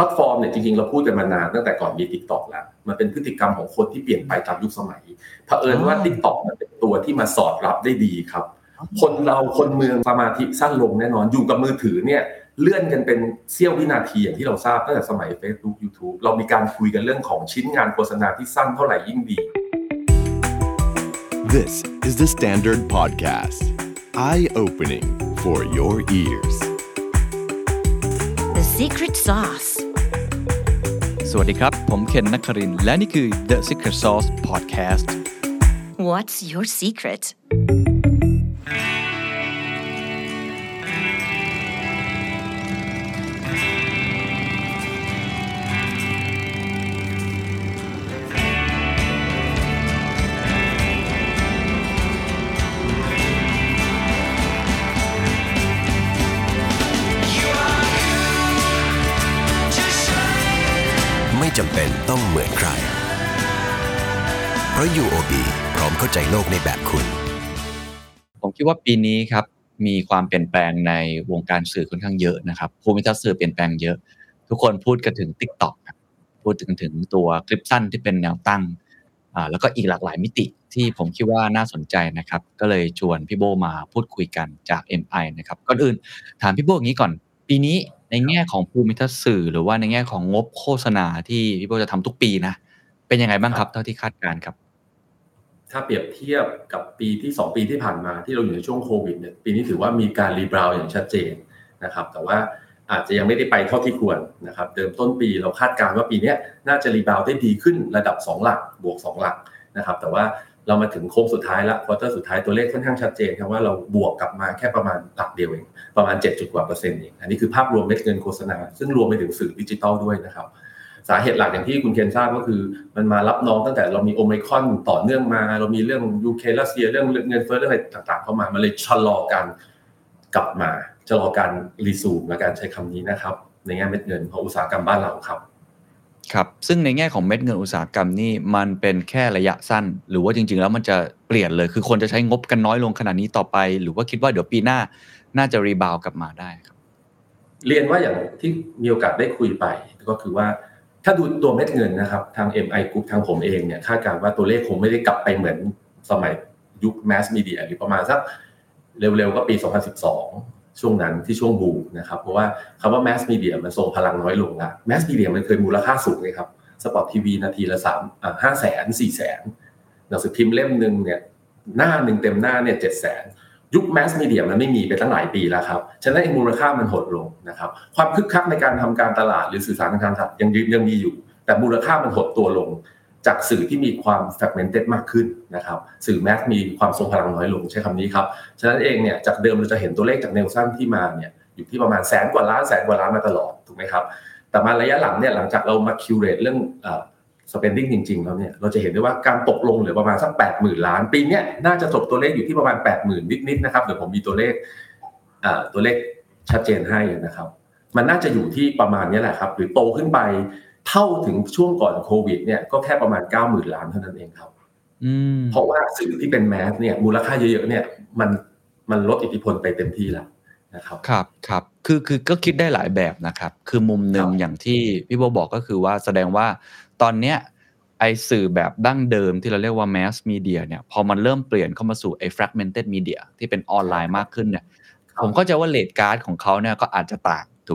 ช็อตฟอร์มเนี่ยจริงๆเราพูดกันมานานตั้งแต่ก่อนมี TikTok แล้วมันเป็นพฤติกรรมของคนที่เปลี่ยนไปตามยุคสมัยเผอิญว่า TikTok มันเป็นตัวที่มาสอดรับได้ดีครับคนเราคนเมืองสมาธิสั้นลงแน่นอนอยู่กับมือถือเนี่ยเลื่อนกันเป็นเสี้ยววินาทีอย่างที่เราทราบตั้งแต่สมัย Facebook YouTube เรามีการคุยกันเรื่องของชิ้นงานโฆษณาที่สั้นเท่าไหร่ยิ่งดี This is the Standard Podcast Eye-opening for your ears The Secret Sauce สวัสดีครับผมเคนนครินทร์และนี่คือ The Secret Sauce Podcast What's your secretจำเป็นต้องเหมือนใครเพราะ UOB พร้อมเข้าใจโลกในแบบคุณผมคิดว่าปีนี้ครับมีความเปลี่ยนแปลงในวงการสื่อค่อนข้างเยอะนะครับภูมิทัศน์สื่อเปลี่ยนแปลงเยอะทุกคนพูดกันถึง TikTok พูดกันถึงตัวคลิปสั้นที่เป็นแนวตั้งแล้วก็อีกหลากหลายมิติที่ผมคิดว่าน่าสนใจนะครับก็เลยชวนพี่โบมาพูดคุยกันจาก MI นะครับก่อนอื่นถามพี่โบอย่างนี้ก่อนปีนี้ในแง่ของภูมิทัศน์สื่อหรือว่าในแง่ของงบโฆษณาที่พี่โบจะทำทุกปีนะเป็นยังไงบ้างครับเท่าที่คาดการณ์ครับถ้าเปรียบเทียบกับปีที่2ปีที่ผ่านมาที่เราอยู่ในช่วงโควิดเนี่ยปีนี้ถือว่ามีการรีบราวด์อย่างชัดเจนนะครับแต่ว่าอาจจะยังไม่ได้ไปเท่าที่ควรนะครับเดิมต้นปีเราคาดการณ์ว่าปีนี้น่าจะรีบราวด์ได้ดีขึ้นระดับ2หลักบวก2หลักนะครับแต่ว่าเรามาถึงโค้งสุดท้ายแล้วควอเตอร์สุดท้ายตัวเลขค่อนข้างชัดเจนครับว่าเราบวกกลับมาแค่ประมาณหลักเดียวเองประมาณ 7. กว่าเปอร์เซ็นต์เองอันนี้คือภาพรวมเม็ดเงินโฆษณาซึ่งรวมไปถึงสื่อดิจิตอลด้วยนะครับสาเหตุหลักอย่างที่คุณเคนทราบก็คือมันมารับน้องตั้งแต่เรามีโอไมครอนต่อเนื่องมาเรามีเรื่องยูเครนรัสเซียเรื่องเงินเฟ้อเรื่องอะไรต่างๆเข้ามามันเลยชะลอการกลับมาชะลอการรีซูมและการใช้คำนี้นะครับในแง่เม็ดเงินของอุตสาหกรรมบ้านเราครับครับซึ่งในแง่ของเม็ดเงินอุตสาหกรรมนี่มันเป็นแค่ระยะสั้นหรือว่าจริงๆแล้วมันจะเปลี่ยนเลยคือคนจะใช้งบกันน้อยลงขนาดนี้ต่อไปหรือว่าคิดว่าเดี๋ยวปีหน้าน่าจะรีบาวกลับมาได้ครับเรียนว่าอย่างที่มีโอกาสได้คุยไปก็คือว่าถ้าดูตัวเม็ดเงินนะครับทาง MI Group ทางผมเองเนี่ยคาดการณ์ว่าตัวเลขคงไม่ได้กลับไปเหมือนสมัยยุค Mass Media หรือประมาณสักเร็วๆก็ปี2012ช่วงนั้นที่ช่วงบูมนะครับเพราะว่าคำว่า mass media มันทรงพลังน้อยลงละ mass media มันเคยมูลค่าสูงเลยครับสปอตทีวีนาทีละ 500,000 400,000 หนังสือพิมพ์เล่มนึงเนี่ยหน้านึงเต็มหน้าเนี่ย 700,000 ยุค mass media มันไม่มีไปตั้งหลายปีแล้วครับฉะนั้นมูลค่ามันหดลงนะครับความคึกคักในการทำการตลาดหรือสื่อสารทางการตลาดยังมีอยู่แต่มูลค่ามันหดตัวลงจากสื่อที่มีความ fragmented มากขึ้นนะครับสื่อแมสมีความทรงพลังน้อยลงใช้คำนี้ครับฉะนั้นเองเนี่ยจากเดิมเราจะเห็นตัวเลขจากเนลสันที่มาเนี่ยอยู่ที่ประมาณ100,000 กว่าล้านมาตลอดถูกไหมครับแต่มาระยะหลังเนี่ยหลังจากเรามา curate เรื่องspending จริงๆแล้วเนี่ยเราจะเห็นได้ว่าการตกลงเหลือประมาณสัก 80,000 ล้านปีนี้น่าจะจบตัวเลขอยู่ที่ประมาณ 80,000 นิดๆนะครับเดี๋ยวผมมีตัวเลขชัดเจนให้นะครับมันน่าจะอยู่ที่ประมาณนี้แหละครับหรือโตขึ้นไปเท่าถึงช่วงก่อนโควิดเนี่ยก็แค่ประมาณ 90,000 ล้านเท่านั้นเองครับเพราะว่าสื่อที่เป็นแมสเนี่ยมูลค่าเยอะๆเนี่ยมันลดอิทธิพลไปเต็มที่แล้วนะครับครับครับคือก็คิดได้หลายแบบนะครับคือมุมนึงอย่างที่พี่โบบอกก็คือว่าแสดงว่าตอนเนี้ยไอ้สื่อแบบดั้งเดิมที่เราเรียกว่าแมสมีเดียเนี่ยพอมันเริ่มเปลี่ยนเข้ามาสู่ไอ้ fragmented media ที่เป็นออนไลน์มากขึ้นเนี่ยผมเข้าใจว่าเรทการ์ดของเขาเนี่ยก็อาจจะต่างจา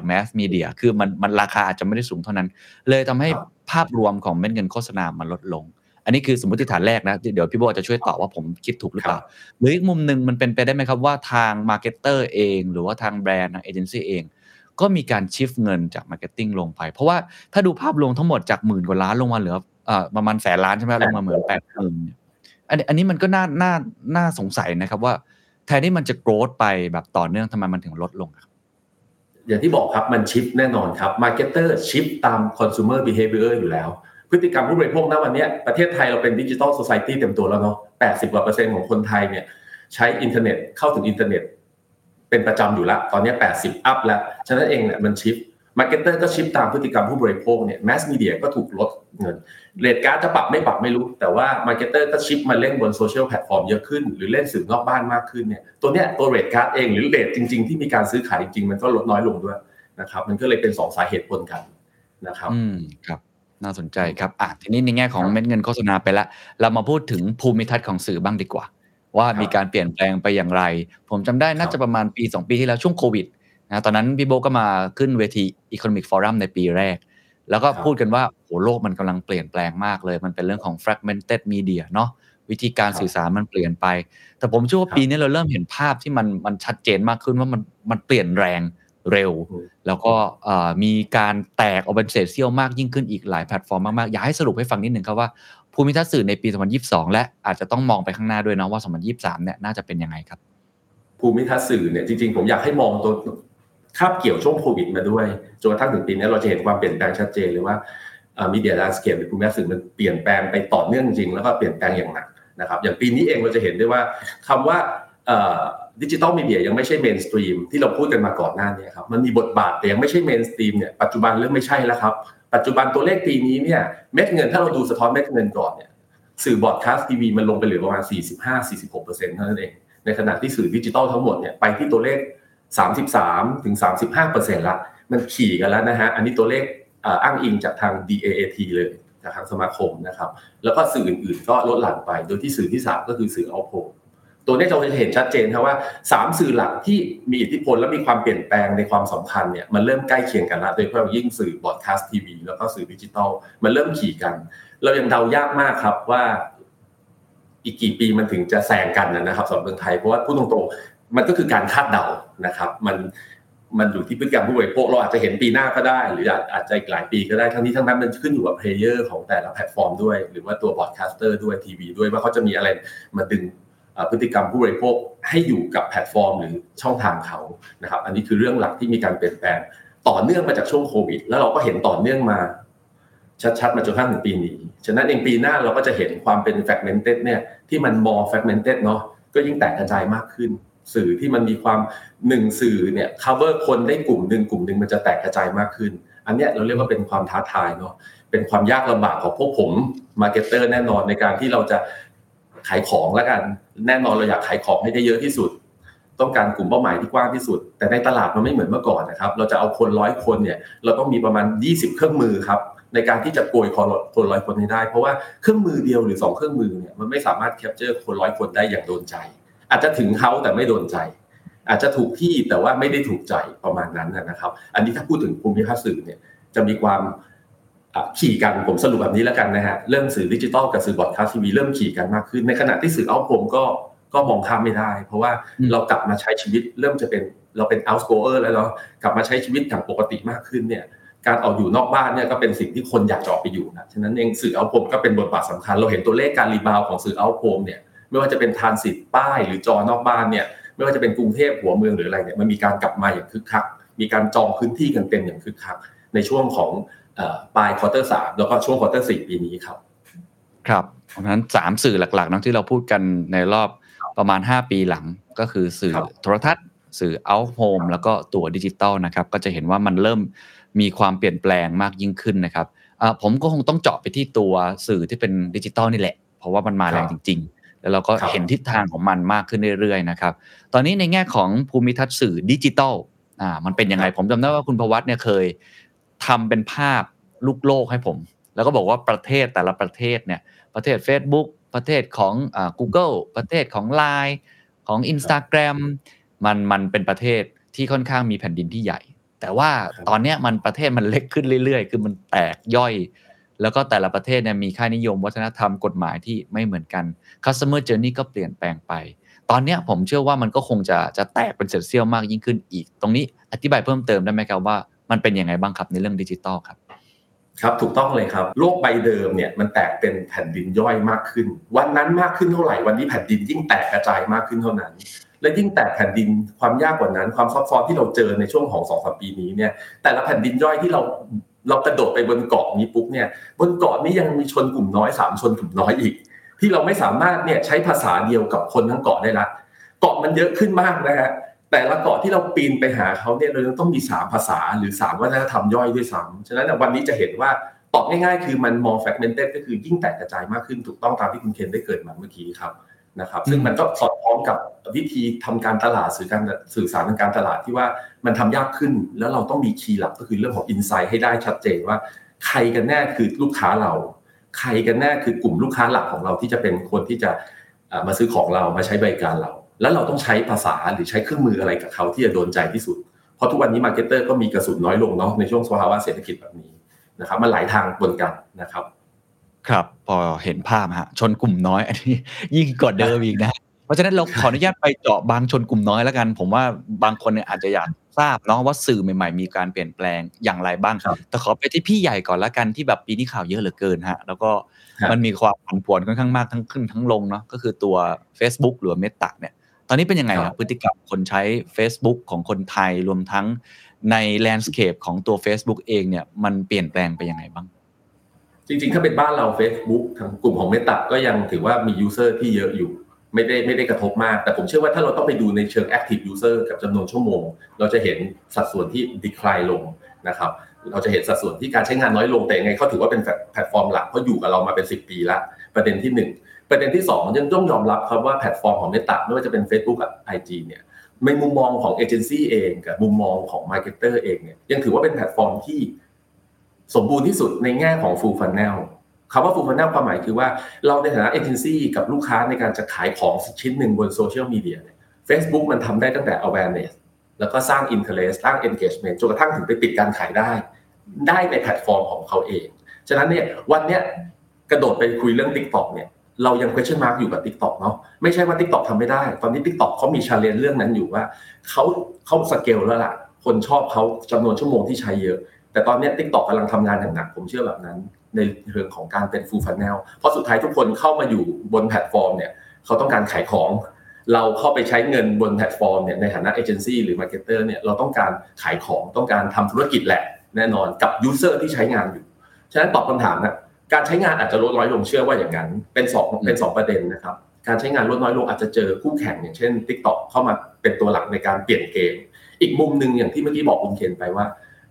กแมสมีเดียคือมันราคาอาจจะไม่ได้สูงเท่านั้นเลยทำให้ภาพรวมของเม็ดเงินโฆษณามันลดลงอันนี้คือสมมติฐานแรกนะเดี๋ยวพี่โบจะช่วยตอบว่าผมคิดถูกหรือเปล่าหรืออีกมุมนึงมันเป็นไปได้ไหมครับว่าทางมาร์เก็ตเตอร์เองหรือว่าทางแบรนด์ทางเอเจนซี่เองก็มีการชิฟเงินจากมาร์เก็ตติ้งลงไปเพราะว่าถ้าดูภาพรวมทั้งหมดจาก10,000 กว่าล้านลงมาเหลือประมาณ100,000 ล้านใช่ไหมลงมาเหมือน80,000อันนี้มันก็น่าสงสัยนะครับว่าแทนที่มันจะโกรธไปแบบต่อเนื่องทำไมมันถึงลดลงอย่างที่บอกครับมันชิฟแน่นอนครับมาร์เก็ตเตอร์ชิฟตาม consumer behavior อยู่แล้วพฤติกรรมผู้บริโภคณวันนี้ประเทศไทยเราเป็น digital society เต็มตัวแล้วเนาะ 80% ของคนไทยเนี่ยใช้อินเทอร์เน็ตเข้าถึงอินเทอร์เน็ตเป็นประจำอยู่ละตอนนี้80 อัพแล้วฉะนั้นเองเนี่ยมันชิฟมาร์เก็ตเตอร์ก็ชิฟตามพฤติกรรมผู้บริโภคเนี่ยแมสมีเดียก็ถูกลดเงินเรทการ์ดจะปรับไม่รู้แต่ว่ามาร์เก็ตเตอร์ก็ชิฟมาเล่นบนโซเชียลแพลตฟอร์มเยอะขึ้นหรือเล่นสื่อนอกบ้านมากขึ้นเนี่ยตัวเรทการ์ดเองหรือเรทจริงๆที่มีการซื้อขายจริงๆมันก็ลดน้อยลงด้วย นะครับมันก็เลยเป็น2สาเหตุปนกันนะครับครับน่าสนใจครับอ่ะทีนี้ในแง่ของเม็ดเงินโฆษณาไปแล้วเรามาพูดถึงภูมิทัศน์ของสื่อบ้างดีกว่าว่ามีการเปลี่ยนแปลงไปอย่างไรผมจำได้น่าจะประมาณปี2ปีที่แล้วช่วงโควิดนะตอนนั้นพี่โบก็มาขึ้นเวที Economic Forum ในปีแรกแล้วก็พูดกันว่าโหโลกมันกำลังเปลี่ยนแปลงมากเลยมันเป็นเรื่องของ fragmented media เนาะวิธีการสื่อสารมันเปลี่ยนไปแต่ผมเชื่อว่าปีนี้เราเริ่มเห็นภาพที่มันชัดเจนมากขึ้นว่ามันเปลี่ยนแรงเร็วแล้วก็มีการแตกออกเป็นเศษเสี้ยวมากยิ่งขึ้นอีกหลายแพลตฟอร์มมากๆอยากให้สรุปให้ฟังนิดนึงครับว่าภูมิทัศน์สื่อในปี2022และอาจจะต้องมองไปข้างหน้าด้วยนะว่า2023เนี่ยน่าจะเป็นยังไงครับภูมิทัศน์สื่อเนี่ยจริงๆผมอยากให้มองตัวคาบเกี่ยวช่วงโควิดมาด้วยจนกระทั่งถึงปีนี้เราจะเห็นความเปลี่ยนแปลงชัดเจนเลยว่ามีเดียแลนด์สเคปหรือภูมิทัศน์สื่อมันเปลี่ยนแปลงไปต่อเนื่องจริงแล้วก็เปลี่ยนแปลงอย่างหนักนะครับอย่างปีนี้เองเราจะเห็นได้ว่าคำว่าดิจิทัลมีเดียยังไม่ใช่เมนสตรีมที่เราพูดกันมาก่อนหน้านี้ครับมันมีบทบาทแต่ยังไม่ใช่เมนสตรีมเนี่ยปัจจุบันเริ่มไม่ใช่แล้วครับปัจจุบันตัวเลขปีนี้เนี่ยเม็ดเงินถ้าเราดูสะท้อนเม็ดเงินก่อนเนี่ยสื่อบอดคาสต์ทีวีมันลงไปเหลือประมาณ 45-46% เท่านั้นเองในขณะที่สื่อดิจิทัลทั้งหมดเนี่ยไปที่ตัวเลข 33-35% ละมันขี่กันแล้วนะฮะอันนี้ตัวเลขอ้างอิงจากทาง DAAT เลยจากทางสมาคมนะครับแล้วก็สื่ออื่นๆก็ลดหลั่นไปโดยที่สื่อที่3ก็คือสื่อเอาท์โพลตัวนี้เราจะเห็นชัดเจนครับว่า3สื่อหลักที่มีอิทธิพลและมีความเปลี่ยนแปลงในความสำคัญเนี่ยมันเริ่มใกล้เคียงกันแล้วโดยเฉพาะยิ่งสื่อบอดคาสต์ทีวีแล้วก็สื่อดิจิทัลมันเริ่มขี่กันเรายังเดายากมากครับว่าอีกกี่ปีมันถึงจะแซงกันนะครับสำหรับเมืองไทยเพราะว่าพูดตรงๆมันก็คือการคาดเดานะครับมันอยู่ที่พฤติกรรมผู้บริโภคเราอาจจะเห็นปีหน้าก็ได้หรืออาจจะอีกหลายปีก็ได้ทั้งนี้ทั้งนั้นมันขึ้นอยู่กับเพลเยอร์ของแต่ละแพลตฟอร์มด้วยหรือว่าตัวบอดคาสเตอร์ด้วยทีวีด้วยว่าเขาจะมีอะไรมาดึงพฤติกรรมผู้บริโภคให้อยู่กับแพลตฟอร์มหรือช่องทางเขานะครับอันนี้คือเรื่องหลักที่มีการเปลี่ยนแปลงต่อเนื่องมาจากช่วงโควิดแล้วเราก็เห็นต่อเนื่องมาชัดๆมาจนกระทั่งถึงปีนี้ฉะนั้นเองปีหน้าเราก็จะเห็นความเป็น fragmented เนี่ยที่มัน more fragmented เนาะก็ยิ่งแตกกระจายมากขึ้นสื่อที่มันมีความ1สื่อเนี่ย cover คนได้กลุ่มนึงมันจะแตกกระจายมากขึ้นอันเนี้ยเราเรียกว่าเป็นความท้าทายเนาะเป็นความยากลำบากของพวกผม marketer แน่นอนในการที่เราจะขายของแล้วกันแน่นอนเราอยากขายของให้ได้เยอะที่สุดต้องการกลุ่มเป้าหมายที่กว้างที่สุดแต่ในตลาดมันไม่เหมือนเมื่อก่อนนะครับเราจะเอาคน100คนเนี่ยเราต้องมีประมาณ20เครื่องมือครับในการที่จะโกยคน100คนให้ได้เพราะว่าเครื่องมือเดียวหรือ2เครื่องมือเนี่ยมันไม่สามารถแคปเจอร์คน100คนได้อย่างโดนใจอาจจะถึงเขาแต่ไม่โดนใจอาจจะถูกที่แต่ว่าไม่ได้ถูกใจประมาณนั้นนะครับอันนี้ถ้าพูดถึงภูมิภาคสื่อเนี่ยจะมีความขี่กันผมสรุปแบบนี้แล้วกันนะฮะเรื่องสื่อดิจิทัลกับสื่อบอดคาสต์ทีวีเริ่มขี่กันมากขึ้นในขณะที่สื่อเอาท์โพลก็มองข้ามไม่ได้เพราะว่าเรากลับมาใช้ชีวิตเริ่มจะเป็นเราเป็นเอาท์โกเออร์แล้วเนาะกลับมาใช้ชีวิตอย่างปกติมากขึ้นเนี่ยการออกอยู่นอกบ้านเนี่ยก็เป็นสิ่งที่คนอยากจะออกไปอยู่นะฉะนั้นเองสื่อเอาท์โพลก็เป็นบทบาทสำคัญเราเห็นตัวเลขการรีบาวของสื่อเอาท์โพลเนี่ยไม่ว่าจะเป็นทรานสิตป้ายหรือจอนอกบ้านเนี่ยไม่ว่าจะเป็นกรุงเทพหัวเมืองหรืออะไรเนี่ยมันมีการกลับมาอย่างคึกคักมีการจองพื้นที่กันเต็มอย่างคึกคักในช่วงของปลาย quarter 3 แล้วก็ช่วง quarter 4 ปีนี้ครับครับเพราะฉะนั้น3สื่อหลักๆนะที่เราพูดกันในรอบประมาณ5ปีหลังก็คือสื่อโทรทัศน์สื่อเอาท์โฮมแล้วก็ตัวดิจิตอลนะครับก็จะเห็นว่ามันเริ่มมีความเปลี่ยนแปลงมากยิ่งขึ้นนะครับผมก็คงต้องเจาะไปที่ตัวสื่อที่เป็นดิจิตอลนี่แหละเพราะว่ามันมาแรงจริงๆแล้วเราก็เห็นทิศทางของมันมากขึ้นเรื่อยๆนะครับตอนนี้ในแง่ของภูมิทัศน์สื่อดิจิตอลมันเป็นยังไงผมจำได้ว่าคุณภวัฒน์เนี่ยเคยทำเป็นภาพลูกโลกให้ผมแล้วก็บอกว่าประเทศแต่ละประเทศเนี่ยประเทศ Facebook ประเทศของGoogle ประเทศของ LINE ของ Instagram มันเป็นประเทศที่ค่อนข้างมีแผ่นดินที่ใหญ่แต่ว่าตอนนี้มันประเทศมันเล็กขึ้นเรื่อยๆคือมันแตกย่อยแล้วก็แต่ละประเทศเนี่ยมีค่านิยมวัฒนธรรมกฎหมายที่ไม่เหมือนกัน Customer Journey ก็เปลี่ยนแปลงไปตอนนี้ผมเชื่อว่ามันก็คงจะแตกเป็นเศษเสี้ยวมากยิ่งขึ้นอีกตรงนี้อธิบายเพิ่มเติมได้ไหมครับว่ามันเป็นยังไงบ้างครับในเรื่องดิจิตอลครับครับถูกต้องเลยครับโลกใบเดิมเนี่ยมันแตกเป็นแผ่นดินย่อยมากขึ้นวันนั้นมากขึ้นเท่าไหร่วันนี้แผ่นดินยิ่งแตกกระจายมากขึ้นเท่านั้นและยิ่งแตกแผ่นดินความยากกว่านั้นความซับซ้อนที่เราเจอในช่วงของ 2-3 ปีนี้เนี่ยแต่ละแผ่นดินย่อยที่เรากระโดดไปบนเกาะนี้ปุ๊บเนี่ยบนเกาะนี้ยังมีชนกลุ่มน้อย3ชนกลุ่มน้อยอีกที่เราไม่สามารถเนี่ยใช้ภาษาเดียวกับคนทั้งเกาะได้ละเกาะมันเยอะขึ้นมากนะฮะแต่ละเกาะที่เราปีนไปหาเขาเนี่ยเรายังต้องมี3ภาษาหรือ3วัฒนธรรมย่อยด้วยซ้ำฉะนั้นวันนี้จะเห็นว่าตอบง่ายๆคือมัน more fragmented ก็คือยิ่งแตกกระจายมากขึ้นถูกต้องตามที่คุณเคนได้เกิดมาเมื่อกี้ครับ นะครับซึ่งมันก็สอดคล้องกับวิธีทำการตลาดสื่อสารทางการตลาดที่ว่ามันทำยากขึ้นแล้วเราต้องมีคีย์หลักก็คือเรื่องของอินไซต์ให้ได้ชัดเจนว่าใครกันแน่คือลูกค้าเราใครกันแน่คือกลุ่มลูกค้าหลักของเราที่จะเป็นคนที่จะมาซื้อของเรามาใช้บริการเราแล้วเราต้องใช้ภาษาหรือใช้เครื่องมืออะไรกับเขาที่จะโดนใจที่สุดเพราะทุกวันนี้มาร์เก็ตเตอร์ก็มีกระสุนน้อยลงเนาะในช่วงสภาวะเศรษฐกิจแบบนี้นะครับมันหลายทางปนกันนะครับครับพอเห็นภาพฮะชนกลุ่มน้อยอันนี้ยิ่งกว่าเดิมอีกนะเพราะฉะนั้นเราขออนุญาตไปเจาะบางชนกลุ่มน้อยแล้วกันผมว่าบางคนเนี่ยอาจจะอยากทราบเนาะว่าสื่อใหม่ๆมีการเปลี่ยนแปลงอย่างไรบ้างแต่ขอไปที่พี่ใหญ่ก่อนละกันที่แบบปีนี้ข่าวเยอะเหลือเกินฮะแล้วก็มันมีความผันผวนค่อนข้างมากทั้งขึ้นทั้งลงเนาะก็คือตัว Facebook หรือ Meta เนี่ยตอนนี้เป็นยังไงครับพฤติกรรมคนใช้ Facebook ของคนไทยรวมทั้งในแลนด์สเคปของตัว Facebook เองเนี่ยมันเปลี่ยนแปลงไปยังไงบ้างจริงๆถ้าเป็นบ้านเรา Facebook ทางกลุ่มของ Meta ก็ยังถือว่ามียูเซอร์ที่เยอะอยู่ไม่ได้กระทบมากแต่ผมเชื่อว่าถ้าเราต้องไปดูในเชิง active user กับจำนวนชั่วโมงเราจะเห็นสัดส่วนที่ decline ลงนะครับเราจะเห็นสัดส่วนที่การใช้งานน้อยลงแต่ยังไงเขาถือว่าเป็นแพลตฟอร์มหลักเพราะอยู่กับเรามาเป็น10ปีละประเด็นที่1ประเด็นที่2ยังต้องยอมรับครับว่าแพลตฟอร์มของ Meta ไม่ว่าจะเป็น Facebook กับ IG เนี่ยในมุมมองของเอเจนซี่เองกับมุมมองของ marketer เองเนี่ยยังถือว่าเป็นแพลตฟอร์มที่สมบูรณ์ที่สุดในแง่ของ full funnelคำว่า full funnel ความหมายคือว่าเราในฐานะเอเจนซี่กับลูกค้าในการจะขายของชิ้นหนึ่งบนโซเชียลมีเดียเนี่ย Facebook มันทำได้ตั้งแต่ awareness แล้วก็สร้าง interest สร้าง engagement จนกระทั่งถึงไปปิดการขายได้ในแพลตฟอร์มของเขาเองฉะนั้นเนี่ยวันเนี้ยกระโดดไปคุยเรื่อง TikTok เนี่ยเรายัง question mark อยู่กับ TikTok เนาะไม่ใช่ว่า TikTok ทำไม่ได้ตอนนี้ TikTok เขามี challenge เรื่องนั้นอยู่ว่าเขาสเกลแล้วล่ะคนชอบเขาจำนวนชั่วโมงที่ใช้เยอะแต่ตอนนี้ TikTok กำลังทำงานอย่างหนักผมเชื่อแบบนั้นในเรื่องของการเป็น full funnel เพราะสุดท้ายทุกคนเข้ามาอยู่บนแพลตฟอร์มเนี่ยเขาต้องการขายของเราเข้าไปใช้เงินบนแพลตฟอร์มเนี่ยในฐานะเอเจนซี่หรือ marketer เนี่ยเราต้องการขายของต้องการทำธุรกิจแหละแน่นอนกับ user ที่ใช้งานอยู่ฉะนั้นตอบคำถามนะการใช้งานอาจจะลดน้อยลงเชื่อว่าอย่างนั้นเป็นสองประเด็นนะครับการใช้งานลดน้อยลงอาจจะเจอคู่แข่งอย่างเช่น TikTok เข้ามาเป็นตัวหลักในการเปลี่ยนเกมอีกมุมนึงอย่างที่เมื่อกี้บอกคุณเคนไปว่า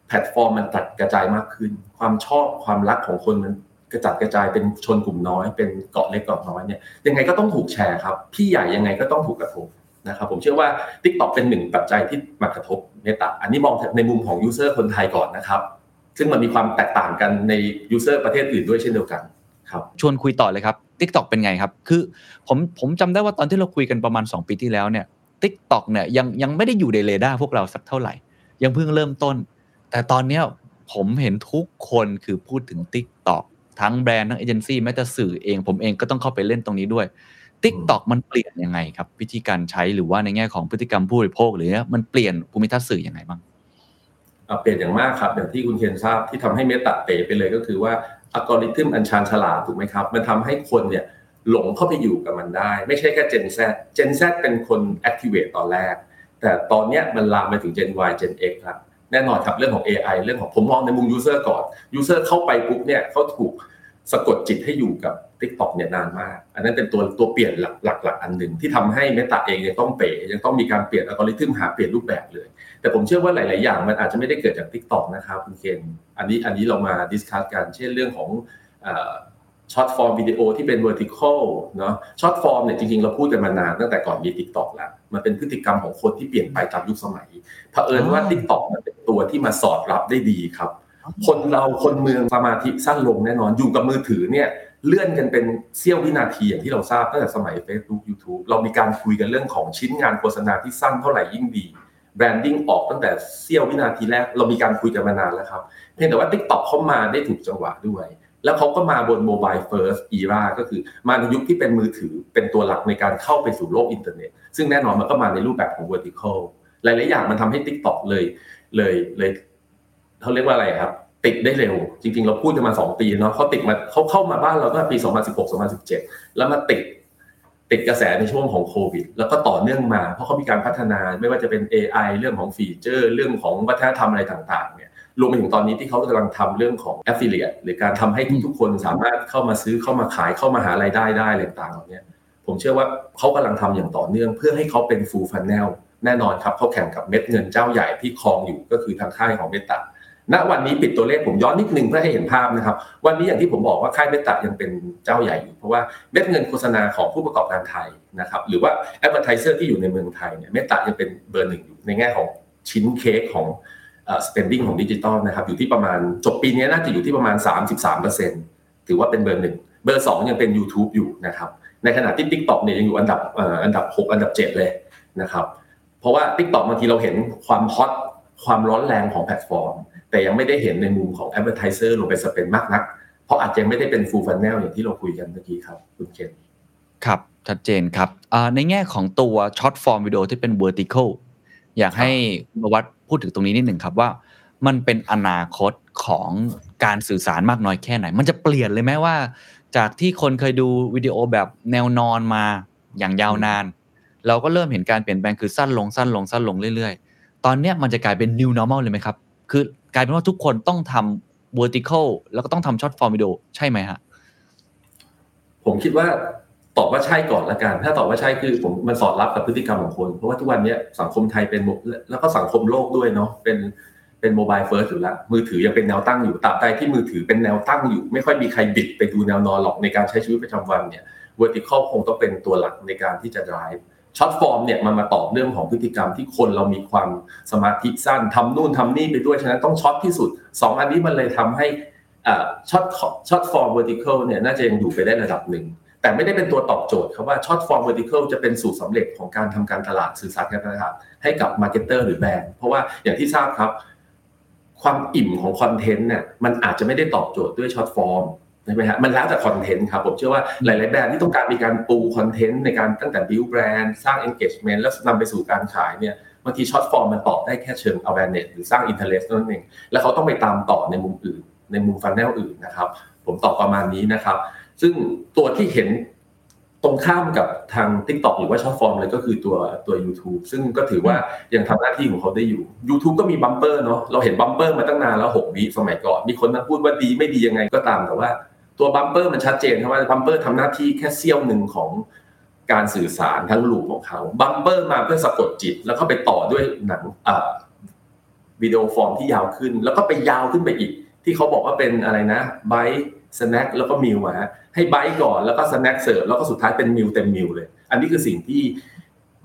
แพลตฟอร์มมันตัดกระจายมากขึ้นความชอบความรักของคนมันกระจัดกระจายเป็นชนกลุ่มน้อยเป็นเกาะเล็กเกาะน้อยเนี่ยยังไงก็ต้องถูกแชร์ครับพี่ใหญ่ยังไงก็ต้องถูกกระทบนะครับผมเชื่อว่า TikTok เป็นหนึ่งปัจจัยที่มากระทบเมตาอันนี้มองในมุมของยูเซอร์คนไทยก่อนนะครับซึ่งมันมีความแตกต่างกันในยูเซอร์ประเทศอื่นด้วยเช่นเดียวกันครับชวนคุยต่อเลยครับ TikTok เป็นไงครับคือผมจำได้ว่าตอนที่เราคุยกันประมาณ2ปีที่แล้วเนี่ย TikTok เนี่ยยังไม่ได้อยู่ในเรดาร์พวกเราสักเท่าไหร่ยังเพิ่งเริ่มต้นแต่ตอนเนี้ยผมเห็นทุกคนคือพูดถึง TikTok ทั้งแบรนด์ทั้งเอเจนซี่แม้แต่สื่อเองผมเองก็ต้องเข้าไปเล่นตรงนี้ด้วย TikTok มันเปลี่ยนยังไงครับวิธีการใช้หรือว่าในแง่ของพฤติกรรมผู้บริโภคหรือมันเปลี่ยนภูมิทัศน์สื่อยังไงบ้างเปลี่ยนอย่างมากครับอย่างที่คุณเคนทราบที่ทำให้เมตาเป๋ไปเลยก็คือว่าอัลกอริทึมอันชานฉลาดถูกไหมครับมันทำให้คนเนี่ยหลงเข้าไปอยู่กับมันได้ไม่ใช่แค่ Gen Z Gen Z เป็นคน activate ตอนแรกแต่ตอนเนี้ยมันลามไปถึง Gen Y Gen X ครับแน่นอนครับเรื่องของ AI เรื่องของผมมองในมุม user ก่อน user เข้าไปปุ๊บเนี่ยเขาถูกสะกดจิตให้อยู่กับ TikTok เนี่ยนานมากอันนั้นเป็นตัวเปลี่ยนหลักอันนึงที่ทำให้ Meta เองยังต้องยังต้องมีการเปลี่ยนอัลกอริทึมหาเปลี่ยนรูปแบบเลยแต่ผมเชื่อว่าหลายๆอย่างมันอาจจะไม่ได้เกิดจาก TikTok นะครับคุณเคนอันนี้เรามาดิสคัสกันเช่นเรื่องของช็อตฟอร์มวิดีโอที่เป็น vertical เนาะช็อตฟอร์มเนี่ยจริงๆเราพูดกันมานานตั้งแต่ก่อนมี TikTok แล้วมันเป็นพฤติกรรมของคนที่เปลี่ยนไปตามยุคสมัยเผอิญว่า TikTok มันเป็นตัวที่มาสอดรับได้ดีครับคนเราคนเมืองสมาธิสั้นลงแน่นอนอยู่กับมือถือเนี่ยเลื่อนกันเป็นเสี้ยววินาทีอย่างที่เราทราบตั้งแต่สมัย Facebook YouTube เรามีการคุยกันเรื่องของชิ้นงานโฆษณาที่สั้นเท่าไหร่ยิ่งดีแบรนดิ้งออกตั้งแต่เสี้ยววินาทีแรกเรามีการคุยกันมานานแล้วครับเพียงแต่ว่า TikTok เข้ามาได้ถูกจังหวะด้วยแล้วเขาก็มาบน Mobile First Era ก็คือมาในยุคที่เป็นมือถือเป็นตัวหลักในการเข้าไปสู่โลกอินเทอร์เน็ตซึ่งแน่นอนมันก็มาในรูปแบบของ Vertical หลายๆอย่างมันทำให้ TikTok เลยเขาเรียกว่าอะไรครับติดได้เร็วจริงๆเราพูดกันมา2ปีเนาะเขาเข้ามาบ้านเราก็ปี2016 2017แล้วมาติดกระแสในช่วงของโควิดแล้วก็ต่อเนื่องมาเพราะเขามีการพัฒนาไม่ว่าจะเป็น AI เรื่องของฟีเจอร์เรื่องของวัฒนธรรมอะไรต่างๆเนี่ยรวมไปถึงตอนนี้ที่เขากำลังทำเรื่องของ affiliate หรือการทำให้ทุกคนสามารถเข้ามาซื้อเข้ามาขายเข้ามาหารายได้ได้อะไรต่างๆเหล่านี้ผมเชื่อว่าเขากำลังทำอย่างต่อเนื่องเพื่อให้เขาเป็น full funnel แน่นอนครับเขาแข่งกับเม็ดเงินเจ้าใหญ่ที่ครองอยู่ก็คือทางค่ายของ Meta ณวันนี้ปิดตัวเลขผมย้อนนิดนึงเพื่อให้เห็นภาพนะครับวันนี้อย่างที่ผมบอกว่าค่าย Meta ยังเป็นเจ้าใหญ่อยู่เพราะว่าเม็ดเงินโฆษณาของผู้ประกอบการไทยนะครับหรือว่า Advertiser ที่อยู่ในเมืองไทยเนี่ย Meta ยังเป็นเบอร์1อยู่ในแง่ของชิ้นเค้กของspending ของดิจิตอลนะครับอยู่ที่ประมาณจบปีนี้น่าจะอยู่ที่ประมาณ 33% ถือว่าเป็นเบอร์1เบอร์2ยังเป็น YouTube อยู่นะครับในขณะที่ TikTok เนี่ยยังอยู่อันดับ6อันดับ7เลยนะครับเพราะว่า TikTok บางทีเราเห็นความฮอตความร้อนแรงของแพลตฟอร์มแต่ยังไม่ได้เห็นในมุมของ advertiser ลงไปสเปนมากนักเพราะอาจจะไม่ได้เป็น full funnel อย่างที่เราคุยกันเมื่อกี้ครับคุณเคนครับชัดเจนครับในแง่ของตัว short form video ที่เป็น vertical อยากให้คุณประวัติพูดถึงตรงนี้นิดหนึ่งครับว่ามันเป็นอนาคตของการสื่อสารมากน้อยแค่ไหนมันจะเปลี่ยนเลยไหมว่าจากที่คนเคยดูวิดีโอแบบแนวนอนมาอย่างยาวนานเราก็เริ่มเห็นการเปลี่ยนแปลงคือสั้นลงเรื่อยๆตอนเนี้ยมันจะกลายเป็น new normal เลยไหมครับคือกลายเป็นว่าทุกคนต้องทำ vertical แล้วก็ต้องทำ short form video ใช่ไหมฮะผมคิดว่าตอบว่าใช่ก่อนละกันถ้าตอบว่าใช่คือผมมันสอดรับกับพฤติกรรมของคนเพราะว่าทุกวันนี้สังคมไทยเป็นแล้วก็สังคมโลกด้วยเนาะเป็นโมบายเฟิร์สอยู่แล้วมือถือยังเป็นแนวตั้งอยู่ตราบใดที่มือถือเป็นแนวตั้งอยู่ไม่ค่อยมีใครบิดไปดูแนวนอนหรอกในการใช้ชีวิตประจำวันเนี่ย vertical คงต้องเป็นตัวหลักในการที่จะ driveช็อตฟอร์มเนี่ยมันมาตอบเรื่องของพฤติกรรมที่คนเรามีความสมาธิสั้นทำนู่นทำนี่ไปด้วยฉะนั้นต้องช็อตที่สุด2อันนี้มันเลยทำให้ช็อตฟอร์มเวอร์ติเคิลเนี่ยน่าจะยังอยู่ไปได้ระดับหนึ่งแต่ไม่ได้เป็นตัวตอบโจทย์ครับว่าช็อตฟอร์มเวอร์ติเคิลจะเป็นสูตรสำเร็จของการทำการตลาดสื่อสารการตลาดให้กับมาร์เก็ตเตอร์หรือแบรนด์เพราะว่าอย่างที่ทราบครับความอิ่มของคอนเทนต์เนี่ยมันอาจจะไม่ได้ตอบโจทย์ด้วยช็อตฟอร์มใช่ไหมฮะมันแล้วแต่คอนเทนต์ครับผมเชื่อว่าหลายๆแบรนด์ที่ต้องการมีการปูคอนเทนต์ในการตั้งแต่ build brand สร้าง engagement แล้วนำไปสู่การขายเนี่ยบางทีช็อตฟอร์มมันตอบได้แค่เชิง awareness หรือสร้าง interest นั่นเองแล้วเขาต้องไปตามต่อในมุมอื่นในมุม funnel อื่นนะครับผมตอบประมาณนี้นะครับซึ่งตัวที่เห็นตรงข้ามกับทาง TikTok หรือว่าช็อตฟอร์มเลยก็คือตัว YouTube ซึ่งก็ถือว่ายังทำหน้าที่ของเขาได้อยู่ YouTube ก็มีบัมเปอร์เนาะเราเห็นบัมเปอร์มาตั้งนานแล้ว6วิสมัยก่อนมีคนมาพูดว่าดีไม่ดียังไงก็ตามแต่ว่าตัวบัมเปอร์มันชัดเจนครับว่าบัมเปอร์ทำหน้าที่แค่เสี้ยวหนึ่งของการสื่อสารทั้งลูปของเขาบัมเปอร์มาเพื่อสะกดจิตแล้วก็ไปต่อด้วยหนังวิดีโอฟอร์มที่ยาวขึ้นแล้วก็ไปยาวขึ้นไปอีกที่เขาบอกว่าเป็นอะไรนะไบท์สแน็คแล้วก็มิลมาให้ไบท์ก่อนแล้วก็สแน็คเสิร์ฟแล้วก็สุดท้ายเป็นมิลเต็มมิลเลยอันนี้คือสิ่งที่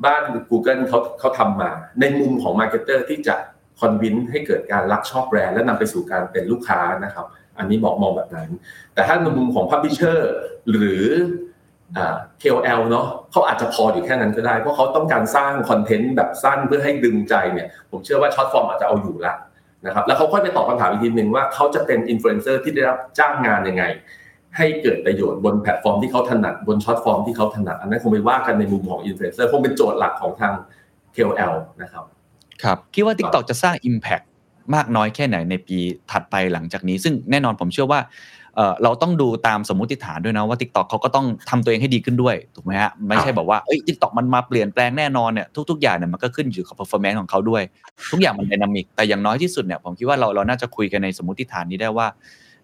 บ้าน Google เขาทำมาในมุมของมาร์เก็ตเตอร์ที่จะคอนวินให้เกิดการรักชอบแบรนด์และนำไปสู่การเป็นลูกค้านะครับอันนี้บอกมองแบบนั้นแต่ถ้าในมุมของ publisher หรือ KOL เนาะเขาอาจจะพออยู่แค่นั้นก็ได้เพราะเขาต้องการสร้างคอนเทนต์แบบสั้นเพื่อให้ดึงใจเนี่ยผมเชื่อว่าช็อตฟอร์มอาจจะเอาอยู่ละนะครับแล้วเขาค่อยไปตอบคำถามอีกทีนึงว่าเขาจะเป็น influencer ที่ได้รับจ้างงานยังไงให้เกิดประโยชน์บนแพลตฟอร์มที่เขาถนัดบนช็อตฟอร์มที่เขาถนัดอันนั้นคงไปว่ากันในมุมของ influencer คงเป็นโจทย์หลักของทาง KOL นะครับครับคิดว่า TikTok จะสร้าง impactมากน้อยแค่ไหนในปีถัดไปหลังจากนี้ซึ่งแน่นอนผมเชื่อว่าเราต้องดูตามสมมุติฐานด้วยนะว่า TikTok เขาก็ต้องทำตัวเองให้ดีขึ้นด้วยถูกไหมฮะไม่ใช่แบบว่าTikTok มันมาเปลี่ยนแปลงแน่นอนเนี่ยทุกๆอย่างเนี่ยมันก็ขึ้นอยู่กับ performance ของเขาด้วยทุกอย่างมันไดนามิกแต่อย่างน้อยที่สุดเนี่ยผมคิดว่าเราน่าจะคุยกันในสมมุติฐานนี้ได้ว่า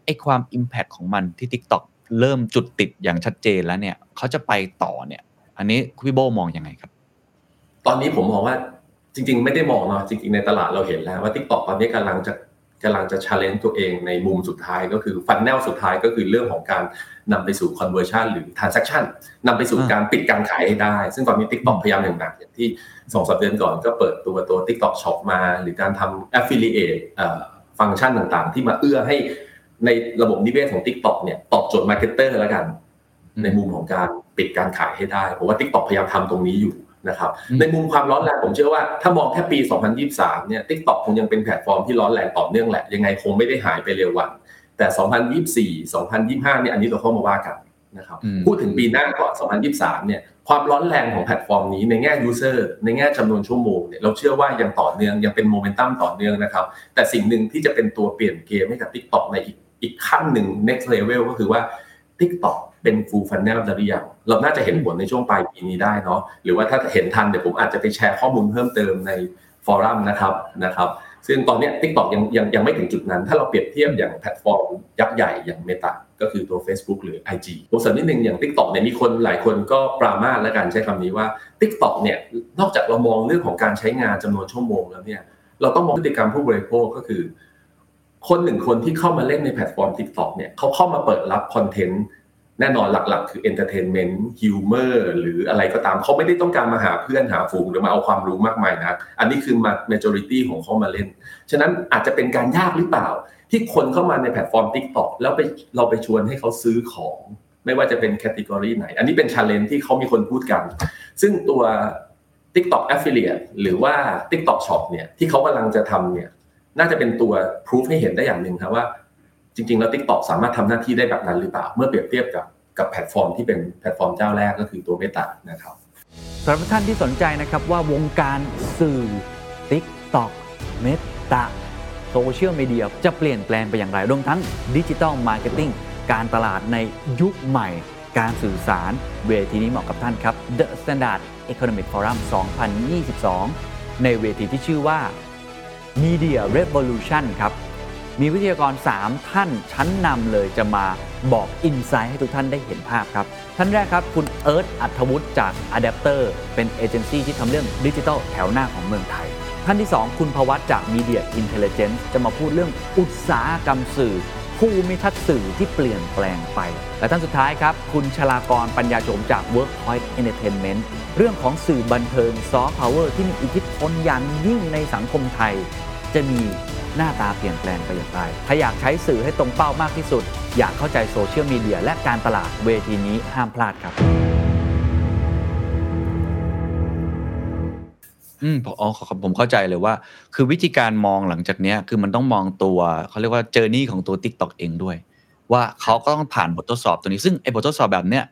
ไอ้ความ impact ของมันที่ TikTok เริ่มจุดติดอย่างชัดเจนแล้วเนี่ยเขาจะไปต่อเนี่ยอันนี้คุณพี่โบมองยังไงครับตอนนี้ผมมองว่าจริงๆไม่ได้มองเนาะจริงๆในตลาดเราเห็นแล้วว่า TikTok ตอนนี้กำลังจะ challenge ตัวเองในมุมสุดท้ายก็คือ funnel สุดท้ายก็คือเรื่องของการนำไปสู่ conversion หรือ transaction นำไปสู่การปิดการขายให้ได้ซึ่งตอนนี้ TikTok พยายามอย่างหนักอย่างที่ 2-3 เดือนก่อนก็เปิดตัว TikTok Shop มาหรือการทำ affiliate ฟังก์ชันต่างๆที่มาเอื้อให้ในระบบนิเวศของ TikTok เนี่ยตอบโจทย์ marketer แล้วกันในมุมของการปิดการขายให้ได้ผมว่า TikTok พยายามทำตรงนี้อยู่นะครับในมุมความร้อนแรงผมเชื่อว่าถ้ามองแค่ปี 2023 เนี่ย TikTok คงยังเป็นแพลตฟอร์มที่ร้อนแรงต่อเนื่องแหละยังไงคงไม่ได้หายไปเร็ววันแต่ 2024 2025 เนี่ยอันนี้เราเข้ามาว่ากันนะครับพูดถึงปีหน้าก่อน 2023 เนี่ยความร้อนแรงของแพลตฟอร์มนี้ในแง่ user ในแง่จำนวนชั่วโมงเนี่ยเราเชื่อว่ายังต่อเนื่องยังเป็นโมเมนตัมต่อเนื่องนะครับแต่สิ่งหนึ่งที่จะเป็นตัวเปลี่ยนเกมให้กับ TikTok ในอีกขั้นหนึ่ง next level ก็คือว่า TikTokเป็น full funnel หรือยังเราน่าจะเห็นผลในช่วงปลายปีนี้ได้เนาะหรือว่าถ้าเห็นทันเดี๋ยวผมอาจจะไปแชร์ข้อมูลเพิ่มเติมในฟอรัมนะครับซึ่งตอนนี้ TikTok ยังไม่ถึงจุดนั้นถ้าเราเปรียบเทียบอย่างแพลตฟอร์มยักษ์ใหญ่อย่าง Meta ก็คือตัว Facebook หรือ IG ผมเสริมนิดนึงอย่าง TikTok เนี่ยมีคนหลายคนก็ปรามาสและการใช้คำนี้ว่า TikTok เนี่ยนอกจากเรามองเรื่องของการใช้งานจำนวนชั่วโมงแล้วเนี่ยเราต้องมองพฤติกรรมผู้บริโภคก็คือ คนหนึ่งคนที่เข้ามาเล่นในแพลตฟอร์ม TikTok เนี่ยเขาเข้ามาเปิดรับคอนเทนต์แน่นอนหลักๆคือ entertainment humor หรืออะไรก็ตามเขาไม่ได้ต้องการมาหาเพื่อนหาฝูงหรือมาเอาความรู้มากมายนะอันนี้คือ majority ของเขามาเล่นฉะนั้นอาจจะเป็นการยากหรือเปล่าที่คนเข้ามาในแพลตฟอร์ม TikTok แล้วเราไปชวนให้เขาซื้อของไม่ว่าจะเป็น category ไหนอันนี้เป็น challenge ที่เขามีคนพูดกันซึ่งตัว TikTok affiliate หรือว่า TikTok shop เนี่ยที่เขากำลังจะทำเนี่ยน่าจะเป็นตัว proof ให้เห็นได้อย่างนึงครับว่าจริงๆแล้ว TikTok สามารถทำหน้าที่ได้แบบนั้นหรือเปล่าเมื่อเปรียบเทียบกับแพลตฟอร์มที่เป็นแพลตฟอร์มเจ้าแรกก็คือตัว Meta นะครับสำหรับท่านที่สนใจนะครับว่าวงการสื่อ TikTok Meta โซเชียลมีเดียจะเปลี่ยนแปลงไปอย่างไรรวมทั้ง Digital Marketing การตลาดในยุคใหม่การสื่อสารเวทีนี้เหมาะกับท่านครับ The Standard Economic Forum 2022ในเวทีที่ชื่อว่า Media Revolution ครับมีวิทยากร3ท่านชั้นนำเลยจะมาบอกอินไซต์ให้ทุกท่านได้เห็นภาพครับท่านแรกครับคุณเอิร์ธอัธวุฒิจาก Adapter เป็นเอเจนซี่ที่ทำเรื่องดิจิทัลแถวหน้าของเมืองไทยท่านที่2คุณภวัฒน์จาก Media Intelligence จะมาพูดเรื่องอุตสาหกรรมสื่อผู้มีทัศน์สื่อที่เปลี่ยนแปลงไปและท่านสุดท้ายครับคุณชลากรปัญญาโฉมจาก Workpoint Entertainment เรื่องของสื่อบันเทิงซอฟต์พาวเวอร์ที่มีอิทธิพลอย่างยิ่งในสังคมไทยจะมีหน้าตาเปลี่ยนแปลงไปอย่างไรถ้าอยากใช้สื่อให้ตรงเป้ามากที่สุดอยากเข้าใจโซเชียลมีเดียและการตลาดเวทีนี้ห้ามพลาดครับผมเข้าใจเลยว่าคือวิธีการมองหลังจากนี้คือมันต้องมองตัวเขาเรียกว่าเจอร์นี่ของตัว TikTok เองด้วยว่าเขาก็ต้องผ่านบททดสอบตัวนี้ซึ่งไอ้บททดสอบแบบเนี้ย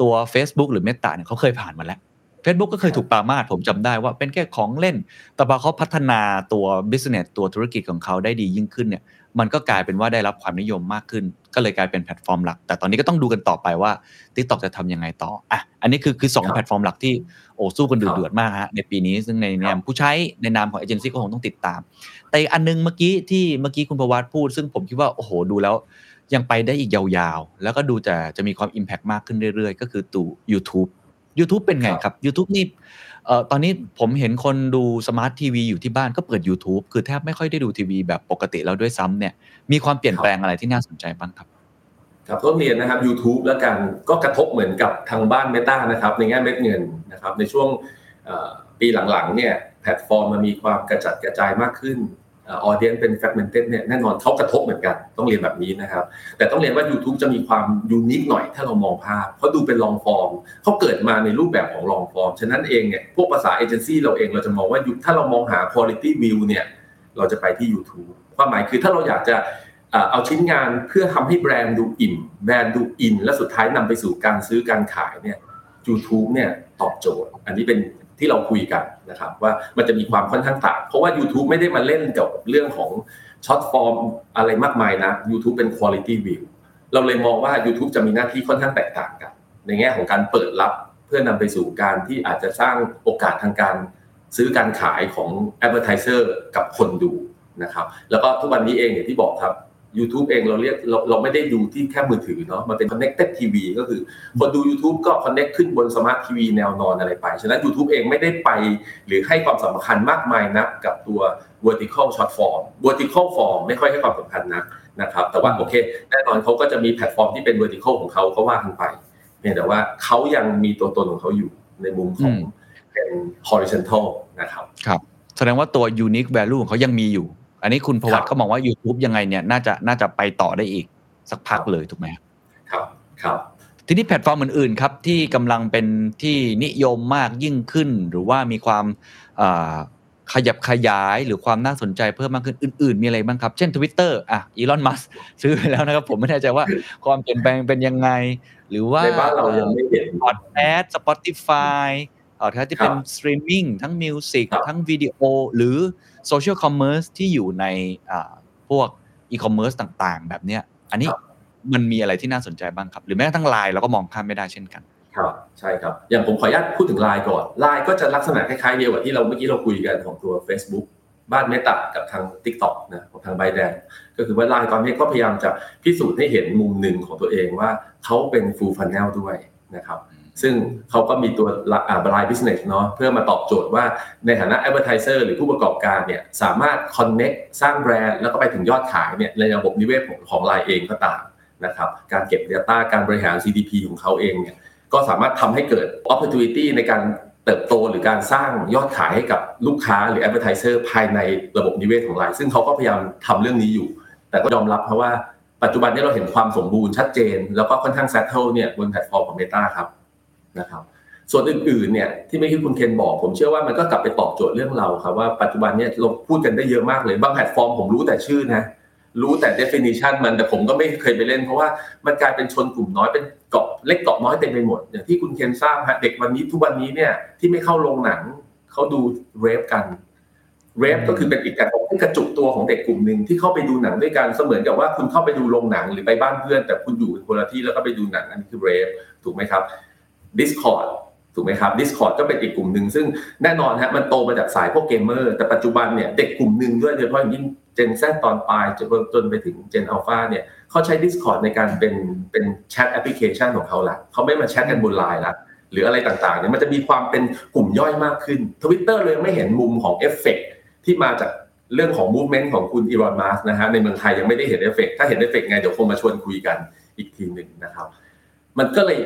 ตัว Facebook หรือ Meta เนี่ยเขาเคยผ่านมาแล้วFacebook ก็เคยถูกปรามาสผมจำได้ว่าเป็นแค่ของเล่นแต่พอเขาพัฒนาตัว business ตัวธุรกิจของเขาได้ดียิ่งขึ้นเนี่ยมันก็กลายเป็นว่าได้รับความนิยมมากขึ้นก็เลยกลายเป็นแพลตฟอร์มหลักแต่ตอนนี้ก็ต้องดูกันต่อไปว่า TikTok จะทำยังไงต่ออ่ะอันนี้คือ2แพลตฟอร์มหลักที่โอ้สู้กันดุเดือดมากฮะในปีนี้ซึ่งในนามผู้ใช้ในนามของเอเจนซี่ก็คงต้องติดตามแต่อีกอันนึงเมื่อกี้คุณภวัฒน์พูดซึ่งผมคิดว่าโอ้โหดูแล้วยังไปได้อีกยาวๆแล้วก็ดูจะมีความ impact มากขึ้นเรื่อยๆก็คือตัว YouTube เป็นไงครับ YouTube นี่ตอนนี้ผมเห็นคนดูสมาร์ททีวีอยู่ที่บ้านก็เปิด YouTube คือแทบไม่ค่อยได้ดูทีวีแบบปกติแล้วด้วยซ้ำเนี่ยมีความเปลี่ยนแปลงอะไรที่น่าสนใจบ้างครับครับต้องเรียนนะครับ YouTube แล้วกันก็กระทบเหมือนกับทางบ้าน Meta นะครับในแง่เม็ดเงินนะครับในช่วงปีหลังๆเนี่ยแพลตฟอร์มมันมีความกระจัดกระจายมากขึ้นออเดียนเป็น fragmented เนี่ยแน่นอนเขากระทบเหมือนกันต้องเรียนแบบนี้นะครับแต่ต้องเรียนว่า YouTube จะมีความยูนิคหน่อยถ้าเรามองภาพเพราะดูเป็นลองฟอร์มเขาเกิดมาในรูปแบบของลองฟอร์มฉะนั้นเองเนี่ยพวกภาษาเอเจนซี่เราเองเราจะมองว่าถ้าเรามองหา quality view เนี่ยเราจะไปที่ YouTube ความหมายคือถ้าเราอยากจะเอาชิ้นงานเพื่อทำให้แบรนด์ดูอิ่มแบรนด์ดูอินและสุดท้ายนำไปสู่การซื้อการขายเนี่ย YouTube เนี่ยตอบโจทย์อันนี้เป็นที่เราคุยกันนะครับว่ามันจะมีความค่อนข้างต่างเพราะว่า YouTube ไม่ได้มาเล่นกับเรื่องของช็อตฟอร์มอะไรมากมายนะ YouTube เป็น quality view เราเลยมองว่า YouTube จะมีหน้าที่ค่อนข้างแตกต่างกันในแง่ของการเปิดรับเพื่อนำไปสู่การที่อาจจะสร้างโอกาสทางการซื้อการขายของ advertiser กับคนดูนะครับแล้วก็ทุกวันนี้เองอย่างที่บอกครับ YouTube เองเราไม่ได้ดูที่แค่มือถือเนาะมันเป็น connected TV ก็คือคนดู YouTube ก็ connect ขึ้นบน smart TV แนวนอนอะไรไปฉะนั้น YouTube เองไม่ได้ไปหรือให้ความสำคัญมากมายนักกับตัว vertical short form vertical form ไม่ค่อยให้ความสำคัญนักนะครับแต่ว่าโอเคแน่นอนเขาก็จะมีแพลตฟอร์มที่เป็น vertical ของเขาก็ว่ากันไปเนี่ยแต่ว่าเขายังมีตัวตนของเขาอยู่ในมุมของเป็น horizontal นะครับครับแสดงว่าตัว unique value ของเขายังมีอยู่อันนี้คุณภวัฒน์เขาบอกว่า YouTube ยังไงเนี่ยน่าจะไปต่อได้อีกสักพักเลยถูกไหมครับครับทีนี้แพลตฟอร์มอื่นๆครับที่กำลังเป็นที่นิยมมากยิ่งขึ้นหรือว่ามีความขยับขยายหรือความน่าสนใจเพิ่มมากขึ้นอื่นๆมีอะไรบ้างครับเช่น Twitter อีลอนมัสซื้อไปแล้วนะครับผมไม่แน่ใจว่าความเปลี่ยนแปลงเป็นยังไงหรือว่าในบ้านเรายังไม่เห็นพอดแคสต์ Spotify ทั้งที่เป็นสตรีมมิ่งทั้งมิวสิกทั้งวิดีโอหรือโซเชียลคอมเมิร์ซที่อยู่ในพวกอีคอมเมิร์ซต่างๆแบบเนี้ยอันนี้มันมีอะไรที่น่าสนใจบ้างครับหรือแม้กระทั่ง LINE เราก็มองข้ามไม่ได้เช่นกันครับใช่ครับอย่างผมขออนุญาตพูดถึง LINE ก่อน LINE ก็จะลักษณะคล้ายๆเดียวกับที่เราเมื่อกี้เราคุยกันของตัว Facebook บ้าน Meta กับทาง TikTok นะของทาง ByteDance ก็คือว่า LINE ตอนนี้ก็พยายามจะพิสูจน์ให้เห็นมุมนึงของตัวเองว่าเขาเป็น full funnel ด้วยนะครับ ซึ่งเขาก็มีตัว LINE Business เนาะเพื่อมาตอบโจทย์ว่าในฐานะ Advertiser หรือผู้ประกอบการเนี่ยสามารถ Connect สร้างแบรนด์แล้วก็ไปถึงยอดขายเนี่ยในระบบนิเวศของ LINE เองก็ตามนะครับการเก็บ Data การบริหาร CDP ของเขาเองเนี่ยก็สามารถทำให้เกิด Opportunity ในการเติบโตหรือการสร้างยอดขายให้กับลูกค้าหรือ Advertiser ภายในระบบนิเวศของ LINE ซึ่งเขาก็พยายามทำเรื่องนี้อยู่แต่ก็ยอมรับเพราะว่าปัจจุบันนี้เราเห็นความสมบูรณ์ชัดเจนแล้วก็ค่อนข้าง settle เนี่ยบนแพลตฟอร์มของ Meta ครับนะครับส่วนอื่นๆเนี่ยที่ไม่คิดคุณเคนบอกผมเชื่อว่ามันก็กลับไปตอบโจทย์เรื่องเราครับว่าปัจจุบันเนี่ยเราพูดกันได้เยอะมากเลยบางแพลตฟอร์มผมรู้แต่ชื่อนะรู้แต่ definition มันแต่ผมก็ไม่เคยไปเล่นเพราะว่ามันกลายเป็นชนกลุ่มน้อยเป็นเกาะเล็กเกาะน้อยเต็มไปหมดอย่างที่คุณเคนทราบฮะเด็กวันนี้ทุกวันนี้เนี่ยที่ไม่เข้าโรงหนังเขาดูเรฟกันเรฟก็คือเป็นอีกการที่กระจุกตัวของเด็กกลุ่มนึงที่เข้าไปดูหนังด้วยกันเสมือนกับว่าคุณเข้าไปดูโรงหนังหรือไปบ้านเพื่อนแต่คุณอยู่คนละที่แล้วก็ไปดูหนังอันนี้คือเรฟถูกมั้ยครับDiscord ถูกไหมครับ Discord ก็เป็นอีกกลุ่มนึงซึ่งแน่นอนฮะมันโตมาจากสายพวกเกมเมอร์แต่ปัจจุบันเนี่ยเด็กกลุ่มนึงด้วยโดยเฉพาะอย่างยิ่ง Gen Z ตอนปลายจนไปถึง Gen Alpha เนี่ยเขาใช้ Discord ในการเป็นแชทแอปพลิเคชันของเขาละเขาไม่มาแชทกันบน LINE ละหรืออะไรต่างๆเนี่ยมันจะมีความเป็นกลุ่มย่อยมากขึ้น Twitter เลยไม่เห็นมุมของเอฟเฟคที่มาจากเรื่องของ movement ของคุณอีลอนมัสก์นะฮะในเมืองไทยยังไม่ได้เห็นเอฟเฟคถ้าเห็นเอฟเฟคไงเดี๋ยวคงมาชวนคุยกันอีกทีนึงนะครับมันก็เลย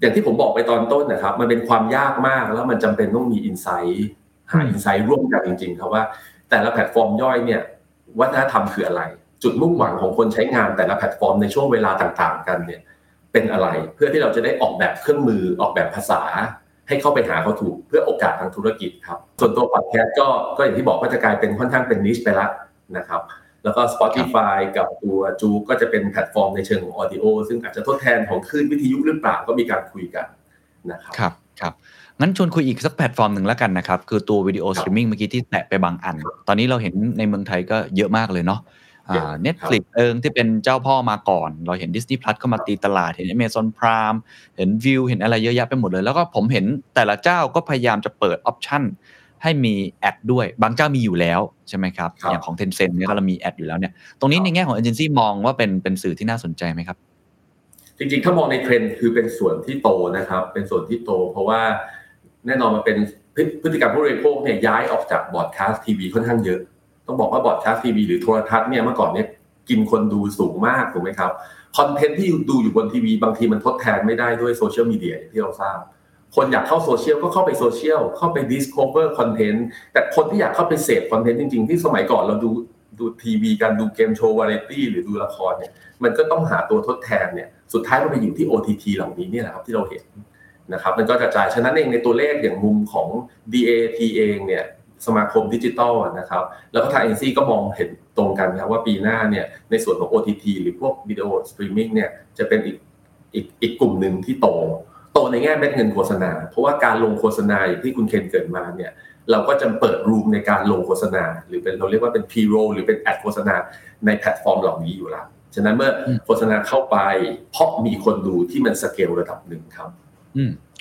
อย่างที่ผมบอกไปตอนต้นนะครับมันเป็นความยากมากแล้วมันจำเป็นต้องมีอินไซต์หาอินไซต์ร่วมกันจริงๆครับว่าแต่ละแพลตฟอร์มย่อยเนี่ยวัฒนธรรมคืออะไรจุดมุ่งหวังของคนใช้งานแต่ละแพลตฟอร์มในช่วงเวลาต่างๆกันเนี่ยเป็นอะไรเพื่อที่เราจะได้ออกแบบเครื่องมือออกแบบภาษาให้เข้าไปหาเขาถูกเพื่อโอกาสทางธุรกิจครับส่วนตัวพอดแคสต์ก็อย่างที่บอกว่าจะกลายเป็นค่อนข้างเป็นนิชไปละนะครับแล้วก็ Spotify กับตัวจูก็จะเป็นแพลตฟอร์มในเชิงของ Audio ซึ่งอาจจะทดแทนของคลื่นวิทยุหรือเปล่าก็มีการคุยกันนะครับครับครับงั้นชวนคุยอีกสักแพลตฟอร์มนึงแล้วกันนะครับคือตัววิดีโอสตรีมมิ่งเมื่อกี้ที่แตะไปบางอันตอนนี้เราเห็นในเมืองไทยก็เยอะมากเลยเนาะNetflix เองที่เป็นเจ้าพ่อมาก่อนเราเห็น Disney Plus เข้ามาตีตลาดเห็น Amazon Prime เห็น View เห็นอะไรเยอะแยะไปหมดเลยแล้วก็ผมเห็นแต่ละเจ้าก็พยายามจะเปิดออปชั่นให้มีแอดด้วยบางเจ้ามีอยู่แล้วใช่ไหมครับอย่างของ Tencent เนี่ยก็เรามีแอดอยู่แล้วเนี่ยตรงนี้ในแง่ของเอเจนซี่มองว่าเป็นสื่อที่น่าสนใจไหมครับจริงๆถ้ามองในเทรนด์คือเป็นส่วนที่โตนะครับเป็นส่วนที่โตเพราะว่าแน่นอนมันเป็นพฤติกรรมผู้บริโภคเนี่ยย้ายออกจากบรอดคาสต์ทีวีค่อนข้างเยอะต้องบอกว่าบรอดคาสต์ทีวีหรือโทรทัศน์เนี่ยเมื่อก่อนเนี่ยกินคนดูสูงมากถูกไหมครับคอนเทนต์ที่ดูอยู่บนทีวีบางทีมันทดแทนไม่ได้ด้วยโซเชียลมีเดียที่เราทราบคนอยากเข้าโซเชียลก็เข้าไปโซเชียลเข้าไป discover content แต่คนที่อยากเข้าไปเสพคอนเทนต์จริงๆที่สมัยก่อนเราดูทีวีกันดูเกมโชว์วาไรตี้หรือดูละครเนี่ยมันก็ต้องหาตัวทดแทนเนี่ยสุดท้ายมันไปอยู่ที่ OTT เหล่านี้เนี่ยแหละครับที่เราเห็นนะครับมันก็กระจายฉะนั้นเองในตัวเลขอย่างมุมของ DAAT เองเนี่ยสมาคมดิจิทัลนะครับแล้วก็ทางเอเจนซี่ก็มองเห็นตรงกันครับว่าปีหน้าเนี่ยในส่วนของ OTT หรือพวกวิดีโอสตรีมมิ่งเนี่ยจะเป็นอีกกลุ่มนึงที่โตในแง่เม็ดเงินโฆษณาเพราะว่าการลงโฆษณาอย่างที่คุณเคนเกิดมาเนี่ยเราก็จะเปิดรูมในการลงโฆษณาหรือเป็นเราเรียกว่าเป็น pre-roll หรือเป็นแอดโฆษณาในแพลตฟอร์มเหล่านี้อยู่แล้วฉะนั้นเมื่อโฆษณาเข้าไปเพราะมีคนดูที่มันสเกลระดับหนึ่งครับ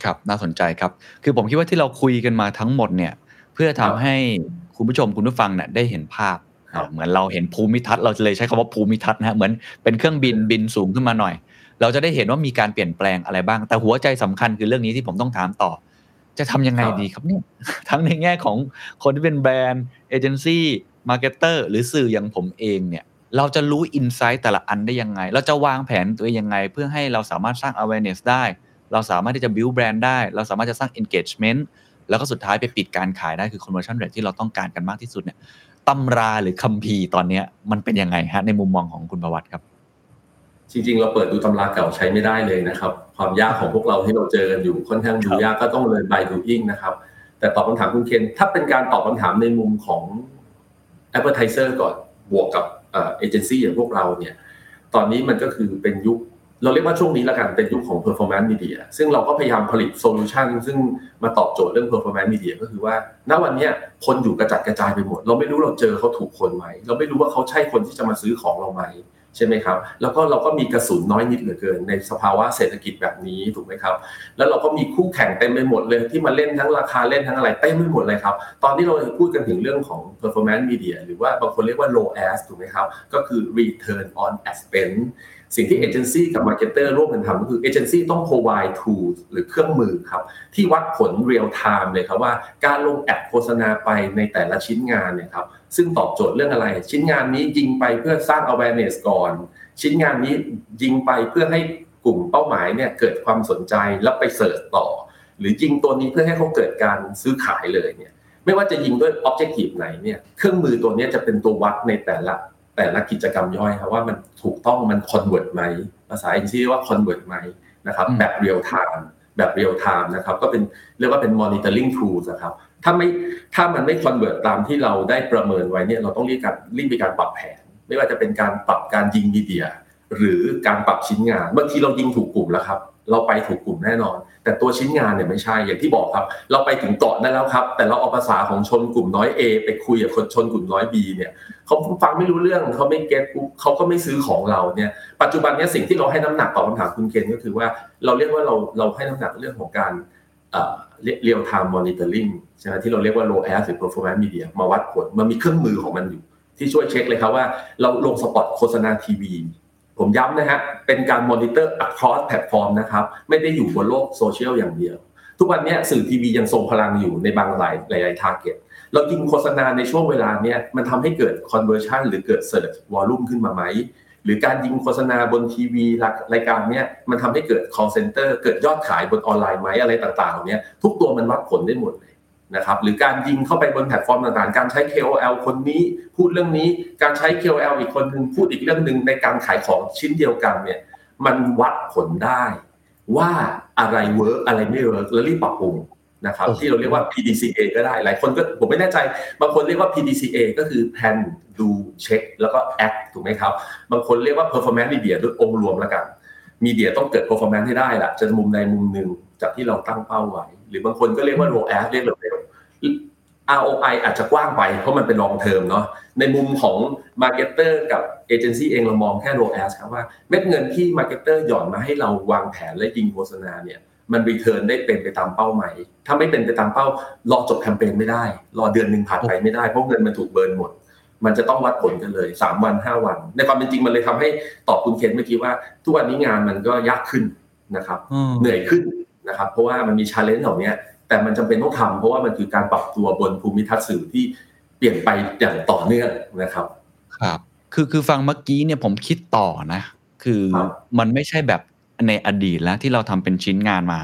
ครับน่าสนใจครับคือผมคิดว่าที่เราคุยกันมาทั้งหมดเนี่ยเพื่อทำให้คุณผู้ชมคุณผู้ฟังเนี่ยได้เห็นภาพเหมือนเราเห็นภูมิทัศน์เราจะเลยใช้คำว่าภูมิทัศน์นะเหมือนเป็นเครื่องบินสูงขึ้นมาหน่อยเราจะได้เห็นว่ามีการเปลี่ยนแปลงอะไรบ้างแต่หัวใจสำคัญคือเรื่องนี้ที่ผมต้องถามต่อจะทำยังไงดีครับเนี่ยทั้งในแง่ของคนที่เป็นแบรนด์เอเจนซี่มาร์เก็ตเตอร์หรือสื่ออย่างผมเองเนี่ยเราจะรู้อินไซต์แต่ละอันได้ยังไงเราจะวางแผนตัวเองยังไงเพื่อให้เราสามารถสร้าง awareness ได้เราสามารถที่จะ build brand ได้เราสามารถจะสร้าง engagement แล้วก็สุดท้ายไปปิดการขายได้คือ conversion rate ที่เราต้องการกันมากที่สุดเนี่ยตำราหรือคัมภีร์ตอนนี้มันเป็นยังไงฮะในมุมมองของคุณภวัตครับจริงๆเราเปิดดูตำราเก่าใช้ไม่ได้เลยนะครับความยากของพวกเราที่เราเจอกันอยู่ค่อนข้างดูยากก็ต้องlearn by doingนะครับแต่ตอบคำถามคุณเคนถ้าเป็นการตอบคำถามในมุมของ advertiser ก่อนบวกกับagency อย่างพวกเราเนี่ยตอนนี้มันก็คือเป็นยุคเราเรียกว่าช่วงนี้ละกันเป็นยุคของ performance media ซึ่งเราก็พยายามผลิต solution ซึ่งมาตอบโจทย์เรื่อง performance media ก็คือว่าณวันนี้คนอยู่กระจัดกระจายไปหมดเราไม่รู้เราเจอเขาถูกคนไหมเราไม่รู้ว่าเขาใช่คนที่จะมาซื้อของเราไหม ใช่ไหมครับแล้วก็เราก็มีกระสุนน้อยนิดเหลือเกินในสภาวะเศรษฐกิจแบบนี้ถูกไหมครับแล้วเราก็มีคู่แข่งเต็มไปหมดเลยที่มาเล่นทั้งราคาเล่นทั้งอะไรเต็มไปหมดเลยครับตอนนี้เราพูดกันถึงเรื่องของ performance media หรือว่าบางคนเรียกว่า ROAS ถูกไหมครับก็คือ return on ad spend สิ่งที่เอเจนซี่กับ marketer ร่วมกันทำก็คือเอเจนซี่ต้อง provide tools หรือเครื่องมือครับที่วัดผล real time เลยครับว่าการลงแอดโฆษณาไปในแต่ละชิ้นงานเนี่ยครับซึ่งตอบโจทย์เรื่องอะไรชิ้นงานนี้ยิงไปเพื่อสร้าง awareness ก่อนชิ้นงานนี้ยิงไปเพื่อให้กลุ่มเป้าหมายเนี่ยเกิดความสนใจแล้วไปเสิร์ชต่อหรือยิงตัวนี้เพื่อให้เขาเกิดการซื้อขายเลยเนี่ยไม่ว่าจะยิงด้วย objective ไหนเนี่ยเครื่องมือตัวนี้จะเป็นตัววัดในแต่ละกิจกรรมย่อยครับว่ามันถูกต้องมัน convert ไหมภาษาอังกฤษเรียกว่า convert ไหมนะครับแบบ real time นะครับก็เป็นเรียกว่าเป็น monitoring tools นะครับถ้ามันไม่คอนเวิร์ตตามที่เราได้ประเมินไว้เนี่ยเราต้องรีบมีการปรับแผนไม่ว่าจะเป็นการปรับการยิงมีเดียหรือการปรับชิ้นงานบางทีเรายิงถูกกลุ่มแล้วครับเราไปถูกกลุ่มแน่นอนแต่ตัวชิ้นงานเนี่ยไม่ใช่อย่างที่บอกครับเราไปถึงเกาะนั่นแล้วครับแต่เราเอาภาษาของชนกลุ่มน้อย A ไปคุยกับคนชนกลุ่มน้อย B เนี่ยเขาฟังไม่รู้เรื่องเขาไม่เก็ทเขาก็ไม่ซื้อของเราเนี่ยปัจจุบันเนี่ยสิ่งที่เราให้น้ำหนักต่อคำถามคุณเคนก็คือว่าเราเรียกว่าเราให้น้ำหนักเรื่องของการreal time monitoring ใช่มั้ยที่เราเรียกว่า ROAS หรือ performance media มาวัดผลมันมีเครื่องมือของมันอยู่ที่ช่วยเช็คเลยครับว่าเราลงสปอตโฆษณาทีวีผมย้ำนะฮะเป็นการ monitor across platform นะครับไม่ได้อยู่บนโลกโซเชียลอย่างเดียวทุกวันนี้สื่อทีวียังทรงพลังอยู่ในบางหลาย target เรายิงโฆษณาในช่วงเวลาเนี้ยมันทำให้เกิด conversion หรือเกิด search volume ขึ้นมาไหมหรือการยิงโฆษณาบนทีวีรายการเนี้ยมันทำให้เกิด call center เกิดยอดขายบนออนไลน์ไหมอะไรต่างๆเนี้ยทุกตัวมันวัดผลได้หมดเลยนะครับหรือการยิงเข้าไปบนแพลตฟอร์มต่างๆการใช้ KOL คนนี้พูดเรื่องนี้การใช้ KOL อีกคนนึงพูดอีกเรื่องนึงในการขายของชิ้นเดียวกันเนี่ยมันวัดผลได้ว่าอะไรเวิร์คอะไรไม่เวิร์คแล้วรีบปรับปรุงนะครับที่เราเรียกว่า PDCA ก็ได้หลายคนก็ผมไม่แน่ใจบางคนเรียกว่า PDCA ก็คือ plan do check แล้วก็ act ถูกไหมครับบางคนเรียกว่า performance media ด้วยองค์รวมแล้วกันมีเดียต้องเกิด performance ให้ได้ล่ะจะมุมใดมุมหนึ่งจากที่เราตั้งเป้าไว้หรือบางคนก็เรียกว่า ROAS เรียกเร็วๆ ROI อาจจะกว้างไปเพราะมันเป็น long term เนาะในมุมของ marketer กับ agency เองเรามองแค่ ROAS ครับว่าเม็ดเงินที่ marketer หย่อนมาให้เราวางแผนและยิงโฆษณาเนี่ยมันรีเทิร์นได้เป็นไปตามเป้าหมายถ้าไม่เป็นไปตามเป้ารอจบแคมเปญไม่ได้รอเดือนนึงผ่านไปไม่ได้เพราะเงินมันถูกเบิร์นหมดมันจะต้องวัดผลกันเลย3วัน5วันในความเป็นจริงมันเลยทำให้ตอบคุณเคนเมื่อกี้ว่าทุกวันนี้งานมันก็ยากขึ้นนะครับเหนื่อยขึ้นนะครับเพราะว่ามันมี challenge เหล่านี้แต่มันจำเป็นต้องทำเพราะว่ามันคือการปรับตัวบนภูมิทัศน์สื่อที่เปลี่ยนไปอย่างต่อเนื่องนะครับครับคือฟังเมื่อกี้เนี่ยผมคิดต่อนะคือมันไม่ใช่แบบในอดีตแล้วที่เราทำเป็นชิ้นงานมา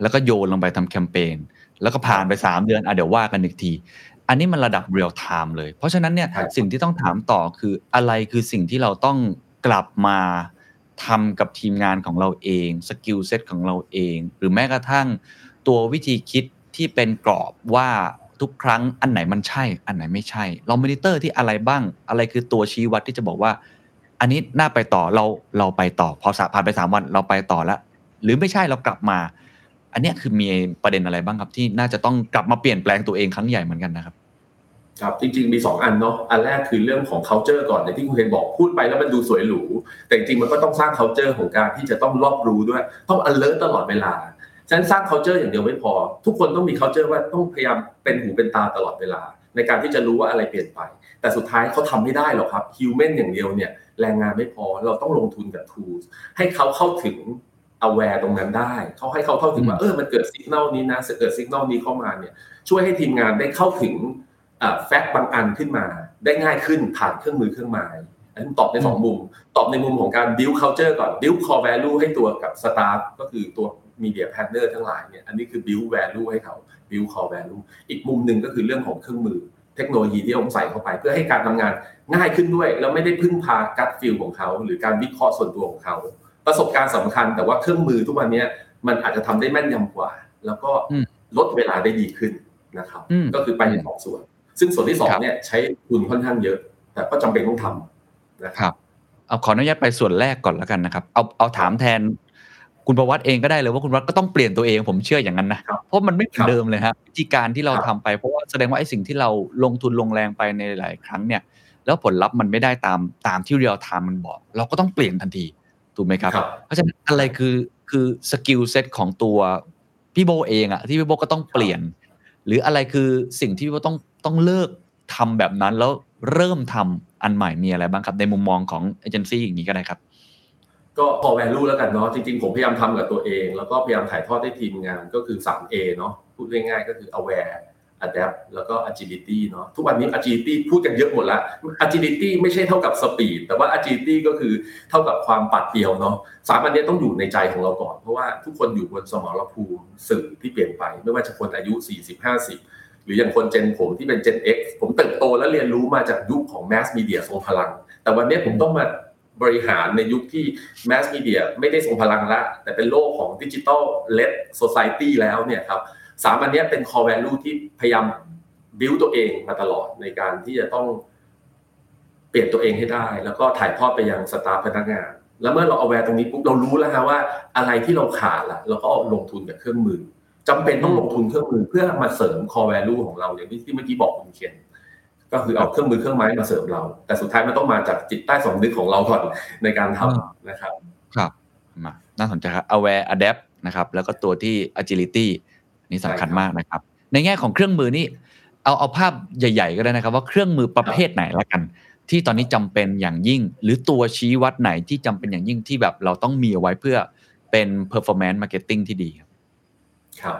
แล้วก็โยนลงไปทำแคมเปญแล้วก็ผ่านไป3เดือนเดี๋ยวว่ากันอีกทีอันนี้มันระดับ real time เลยเพราะฉะนั้นเนี่ยสิ่งที่ต้องถามต่อคืออะไรคือสิ่งที่เราต้องกลับมาทำกับทีมงานของเราเองสกิลเซ็ตของเราเองหรือแม้กระทั่งตัววิธีคิดที่เป็นกรอบว่าทุกครั้งอันไหนมันใช่อันไหนไม่ใช่เรามอนิเตอร์ที่อะไรบ้างอะไรคือตัวชี้วัดที่จะบอกว่าอันนี้น่าไปต่อเราไปต่อพอผ่านไป3วันเราไปต่อแล้วหรือไม่ใช่เรากลับมาอันนี้คือมีประเด็นอะไรบ้างครับที่น่าจะต้องกลับมาเปลี่ยนแปลงตัวเองครั้งใหญ่เหมือนกันนะครับครับจริงๆมี2อันเนาะอันแรกคือเรื่องของ culture ก่อนในที่คุณเคนบอกพูดไปแล้วมันดูสวยหรูแต่จริงๆมันก็ต้องสร้าง culture ของการที่จะต้องรอบรู้ด้วยต้อง alert ตลอดเวลาฉะนั้นสร้าง culture อย่างเดียวไม่พอทุกคนต้องมี culture ว่าต้องพยายามเป็นหูเป็นตาตลอดเวลาในการที่จะรู้ว่าอะไรเปลี่ยนไปแต่สุดท้ายเขาทำไม่ได้หรอกครับ human อย่างเดียวเนี่ยแรงงานไม่พอเราต้องลงทุนกับ tools ให้เขาเข้าถึง aware ตรงนั้นได้เขาให้เขาเข้าถึงว่ามันเกิด signal นี้นะเกิด signal นี้เข้ามาเนี่ยช่วยให้ทีมงานได้เข้าถึงแฟกต์บางอันขึ้นมาได้ง่ายขึ้นผ่านเครื่องมือเครื่องไม้อันนี้ตอบใน2มุมตอบในมุมของการ build culture ก่อน build core value ให้ตัวกับ staff ก็คือตัว media partner ทั้งหลายเนี่ยอันนี้คือ build value ให้เขา build core value อีกมุมนึงก็คือเรื่องของเครื่องมือเทคโนโลยีที่องค์ใส่เข้าไปเพื่อให้การทำงานง่ายขึ้นด้วยแล้วไม่ได้พึ่งพากัดฟีลของเขาหรือการวิเคราะห์ส่วนตัวของเขาประสบการณ์สำคัญแต่ว่าเครื่องมือทุกวันนี้มันอาจจะทำได้แม่นยำกว่าแล้วก็ลดเวลาได้ดีขึ้นนะครับก็คือไปในสองส่วนซึ่งส่วนที่2เนี่ยใช้ทุนค่อนข้างเยอะแต่ก็จำเป็นต้องทำนะครับเอาขออนุญาตไปส่วนแรกก่อนแล้วกันนะครับเอาถามแทนคุณประวัติเองก็ได้เลยว่าคุณประวัติก็ต้องเปลี่ยนตัวเองผมเชื่ออย่างนั้นนะเพราะมันไม่เหมือนเดิมเลยครับวิธีการที่เราทำไปเพราะว่าแสดงว่าไอ้สิ่งที่เราลงทุนลงแรงไปในหลายครั้งเนี่ย แล้วผลลัพธ์มันไม่ได้ตามที่เรียลไทม์มันบอกเราก็ต้องเปลี่ยนทันทีถูกไหมครับเพราะฉะนั้นอะไรคือสกิลเซ็ตของตัวพี่โบเองอะที่พี่โบก็ต้องเปลี่ยนหรืออะไรคือสิ่งที่พี่โบต้องเลิกทำแบบนั้นแล้วเริ่มทำอันใหม่มีอะไรบ้างครับในมุมมองของเอเจนซี่อย่างนี้ก็ได้ครับก็พอ value แล้วกันเนาะจริงๆผมพยายามทำกับตัวเองแล้วก็พยายามถ่ายทอดให้ทีมงานก็คือ 3A เนาะพูดง่ายๆก็คือ aware adapt แล้วก็ agility เนาะทุกวันนี้ agility พูดกันเยอะหมดละ agility ไม่ใช่เท่ากับ speed แต่ว่า agility ก็คือเท่ากับความปัดเปลี่ยวเนาะสามอันนี้ต้องอยู่ในใจของเราก่อนเพราะว่าทุกคนอยู่บนสมรภูมิสื่อที่เปลี่ยนไปไม่ว่าจะคนอายุ40 50หรืออย่างคนเจนผมที่เป็น Gen X ผมเติบโตและเรียนรู้มาจากยุคของ mass media ทรงพลังแต่วันนี้ผมต้องมาบริหารในยุคที่ mass media ไม่ได้ทรงพลังละแต่เป็นโลกของ digital led society แล้วเนี่ยครับสามอันนี้เป็น core value ที่พยายาม build ตัวเองมาตลอดในการที่จะต้องเปลี่ยนตัวเองให้ได้แล้วก็ถ่ายทอดไปยังสตาฟพนักงานแล้วเมื่อเรา aware ตรงนี้ปุ๊บเรารู้แล้วฮะว่าอะไรที่เราขาดล่ะเราก็ลงทุนกับเครื่องมือจำเป็นต้องลงทุนเครื่องมือเพื่อมาเสริม core value ของเราอย่างที่เมื่อกี้บอกคุณเขียนก็คือเอาเครื่องมือเครื่องไม้มาเสริมเราแต่สุดท้ายมันต้องมาจากจิตใต้สำนึกของเราก่อนในการทำนะครับครับน่าสนใจครับ aware adapt นะครับแล้วก็ตัวที่ agilityนี่สำคัญมากนะครับในแง่ของเครื่องมือนี่เอาภาพใหญ่ๆก็ได้นะครับว่าเครื่องมือประเภทไหนละกันที่ตอนนี้จำเป็นอย่างยิ่งหรือตัวชี้วัดไหนที่จำเป็นอย่างยิ่งที่แบบเราต้องมีเอาไว้เพื่อเป็น performance marketing ที่ดีครับ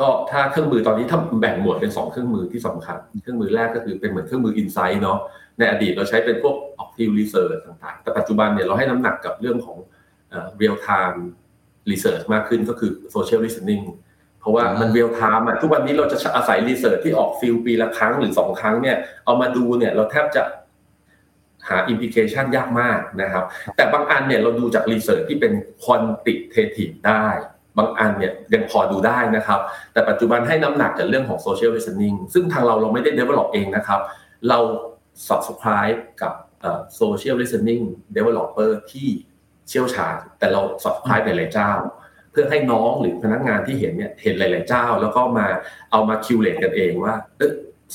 ก็ถ้าเครื่องมือตอนนี้ถ้าแบ่งหมวดเป็น2เครื่องมือที่สำคัญเครื่องมือแรกก็คือเป็นเหมือนเครื่องมือ insight เนาะในอดีตเราใช้เป็นพวก active research ต่างๆแต่ปัจจุบันเนี่ยเราให้น้ำหนักกับเรื่องของreal time research มากขึ้นก็คือ social listeningเพราะว่ามันเรียลไทม์อ่ะทุกวันนี้เราจะอาศัยรีเสิร์ชที่ออกฟิลปีละครั้งหรือ2ครั้งเนี่ยเอามาดูเนี่ยเราแทบจะหาอิมพลิเคชันยากมากนะครับแต่บางอันเนี่ยเราดูจากรีเสิร์ชที่เป็นควอนติเททีฟได้บางอันเนี่ยยังพอดูได้นะครับแต่ปัจจุบันให้น้ำหนักกับเรื่องของโซเชียลลิสติ้งซึ่งทางเราไม่ได้ develop เองนะครับเรา subscribe กับsocial listening developer ที่เชี่ยวชาญแต่เรา subscribe หลายๆเจ้าเพื่อให้น้องหรือพนักงานที่เห็นเนี่ยเห็นหลายๆเจ้าแล้วก็มาเอามาคิวเลตกันเองว่า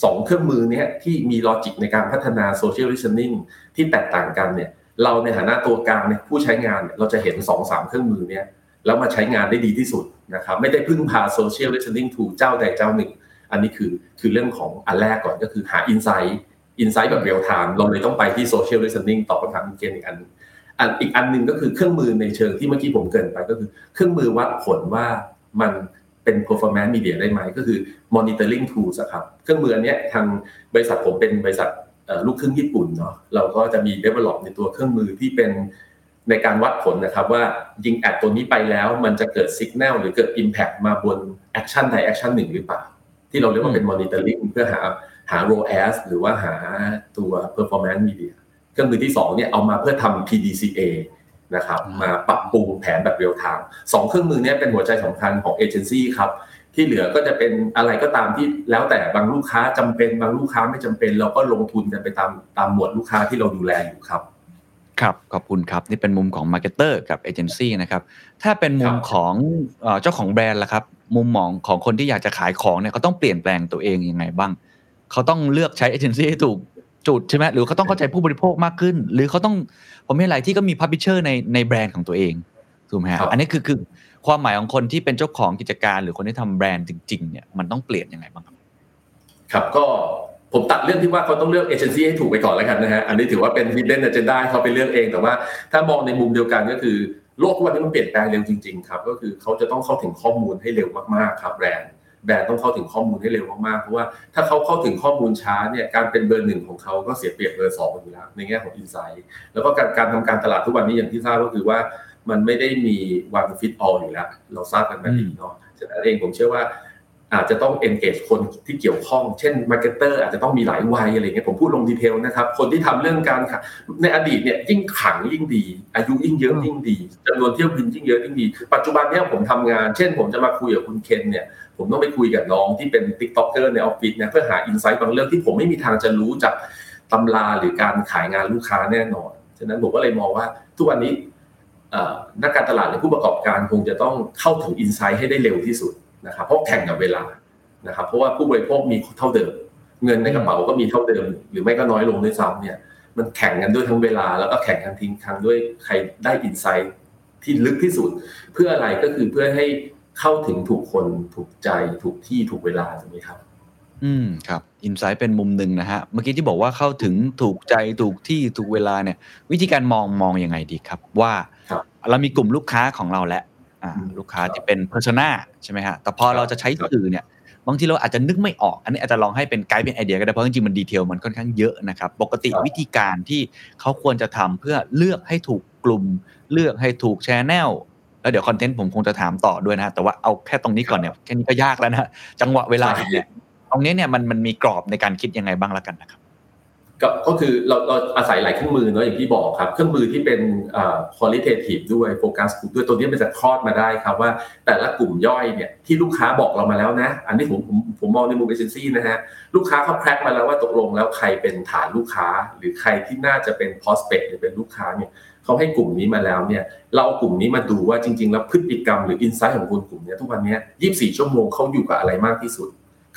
สองเครื่องมือเนี้ยที่มีลอจิกในการพัฒนาโซเชียลลิสติ้งที่แตกต่างกันเนี่ยเราในฐานะตัวกลางเนี่ยผู้ใช้งานเนี่ยเราจะเห็น 2-3 เครื่องมือเนี้ยแล้วมาใช้งานได้ดีที่สุดนะครับไม่ได้พึ่งพาโซเชียลลิสติ้งทูเจ้าใดเจ้าหนึ่งอันนี้คือเรื่องของอันแรกก่อนก็คือหาอินไซต์แบบเรียลไทม์เราเลยต้องไปที่โซเชียลลิสติ้งตอบคำถามเกณฑ์อีกอันนึงก็คือเครื่องมือในเชิงที่เมื่อกี้ผมเกริ่นไปก็คือเครื่องมือวัดผลว่ามันเป็น performance media ได้ไหมก็คือ monitoring tools ครับเครื่องมืออันเนี้ยทางบริษัทผมเป็นบริษัทลูกครึ่งญี่ปุ่นเนาะเราก็จะมี develop ในตัวเครื่องมือที่เป็นในการวัดผลนะครับว่ายิงแอดตัวนี้ไปแล้วมันจะเกิด signal หรือเกิด impact มาบน action ใด action หนึ่งหรือเปล่าที่เราเรียกว่าเป็น monitoring เพื่อหา ROAS หรือว่าหาตัว performance mediaเครื่องมือที่2เนี่ยเอามาเพื่อทำ PDCA นะครับมาปรับปรุงแผนแบบเรียลไทม์2เครื่องมือเนี่ยเป็นหัวใจสำคัญของเอเจนซี่ครับที่เหลือก็จะเป็นอะไรก็ตามที่แล้วแต่บางลูกค้าจำเป็นบางลูกค้าไม่จำเป็นเราก็ลงทุนกันไปตามหมวดลูกค้าที่เราดูแลอยู่ครับครับขอบคุณครับนี่เป็นมุมของมาร์เก็ตเตอร์กับเอเจนซี่นะครับถ้าเป็นมุมของเจ้าของแบรนด์ล่ะครับมุมมองของคนที่อยากจะขายของเนี่ยเขาต้องเปลี่ยนแปลงตัวเองยังไงบ้างเขาต้องเลือกใช้เอเจนซี่ให้ถูกจุดใช่ไหมหรือเขาต้องเข้าใจผู้บริโภคมากขึ้นหรือเขาต้องผมเห็นหลายที่ก็มีพับลิเชอร์ในแบรนด์ของตัวเองถูกไหมครับอันนี้คือความหมายของคนที่เป็นเจ้าของกิจการหรือคนที่ทำแบรนด์จริงๆเนี่ยมันต้องเปลี่ยนยังไงบ้างครับครับก็ผมตัดเรื่องที่ว่าเขาต้องเลือกเอเจนซี่ให้ถูกไปก่อนแล้วกันนะฮะอันนี้ถือว่าเป็น hidden agenda เขาไปเลือกเองแต่ว่าถ้ามองในมุมเดียวกันก็คือโลกวันนี้มันเปลี่ยนแปลงเร็วจริงๆครับก็คือเขาจะต้องเข้าถึงข้อมูลให้เร็วมากๆครับแบรนด์ต้องเข้าถึงข้อมูลให้เร็วมากๆเพราะว่าถ้าเขาเข้าถึงข้อมูลช้าเนี่ยการเป็นเบอร์1ของเขาก็เสียเปรียบเบอร์2อยู่แล้วในแง่ของ insight แล้วก็การทำการตลาดทุกวันนี้อย่างที่ทราบก็คือว่ามันไม่ได้มี one fit all อยู่แล้วเราทราบกันมาดีเนาะฉะนั้นเองผมเชื่อว่าอาจจะต้อง engage คนที่เกี่ยวข้องเช่น marketer อาจจะต้องมีหลายวัยอะไรเงี้ยผมพูดลงดีเทลนะครับคนที่ทำเรื่องการในอดีตเนี่ยยิ่งขังยิ่งดีอายุยิ่งเยอะยิ่งดีจำนวนเที่ยวบินยิ่งเยอะยิ่งดีปัจจุบันเนี่ยผมทำงานเช่นผมจะมาคุยกับคุณเคนเนี่ยผมต้องไปคุยกับน้องที่เป็น TikToker ในออฟฟิศนะเพื่อหา insight บางเรื่องที่ผมไม่มีทางจะรู้จากตำราหรือการขายงานลูกค้าแน่นอนฉะนั้นผมก็เลยมองว่าทุกวันนี้นักการตลาดหรือผู้ประกอบการคงจะต้องเข้าถึง insight ให้ได้เร็วที่สุดนะครับเพราะแข่งกับเวลานะครับเพราะว่าผู้บริโภคมีเท่าเดิม เงินในกระเป๋าก็มีเท่าเดิมหรือไม่ก็น้อยลงด้วยซ้ำเนี่ยมันแข่งกันด้วยทั้งเวลาแล้วก็แข่งกันทิ้งทั้งด้วยใครได้อินไซต์ที่ลึกที่สุดเพื่ออะไรก็คือเพื่อให้เข้าถึงถูกคนถูกใจถูกที่ถูกเวลาถูกไหมครับครับอินไซต์เป็นมุมนึงนะฮะเมื่อกี้ที่บอกว่าเข้าถึงถูกใจถูกที่ถูกเวลาเนี่ยวิธีการมองยังไงดีครับว่าเรามีกลุ่มลูกค้าของเราและลูกค้าที่เป็นเพอร์ซอนาใช่ไหมฮะแต่พอเราจะใช้สื่อเนี่ยบางทีเราอาจจะนึกไม่ออกอันนี้อาจจะลองให้เป็นไกด์เป็นไอเดียก็ได้เพราะจริงๆมันดีเทลมันค่อนข้างเยอะนะครับปกติวิธีการที่เขาควรจะทำเพื่อเลือกให้ถูกกลุ่มเลือกให้ถูกแชนแนลแล้วเดี๋ยวคอนเทนต์ผมคงจะถามต่อด้วยนะแต่ว่าเอาแค่ตรงนี้ก่อนเนี่ยแค่นี้ก็ยากแล้วนะจังหวะเวลาเนี่ยตรงนี้เนี่ยมันมีกรอบในการคิดยังไงบ้างละกันนะครับก็คือเราอาศัยหลายเครื่องมือเนาะอย่างที่บอกครับเครื่องมือที่เป็นqualitative ด้วยโฟกัสกลุ่มด้วยตัวนี้มันจะคลอดมาได้ครับว่าแต่ละกลุ่มย่อยเนี่ยที่ลูกค้าบอกเรามาแล้วนะอันนี้ผมมองในมุมเอเจนซี่นะฮะลูกค้าเขาแพร็กมาแล้วว่าตกลงแล้วใครเป็นฐานลูกค้าหรือใครที่น่าจะเป็น prospect หรือเป็นลูกค้าเนี่ยเขาให้กลุ่มนี้มาแล้วเนี่ยเรากลุ่มนี้มาดูว่าจริงๆแล้วพฤติกรรมหรือ insight ของคนกลุ่มนี้ทุกวันนี้24ชั่วโมงเขาอยู่กับอะไรมากที่สุด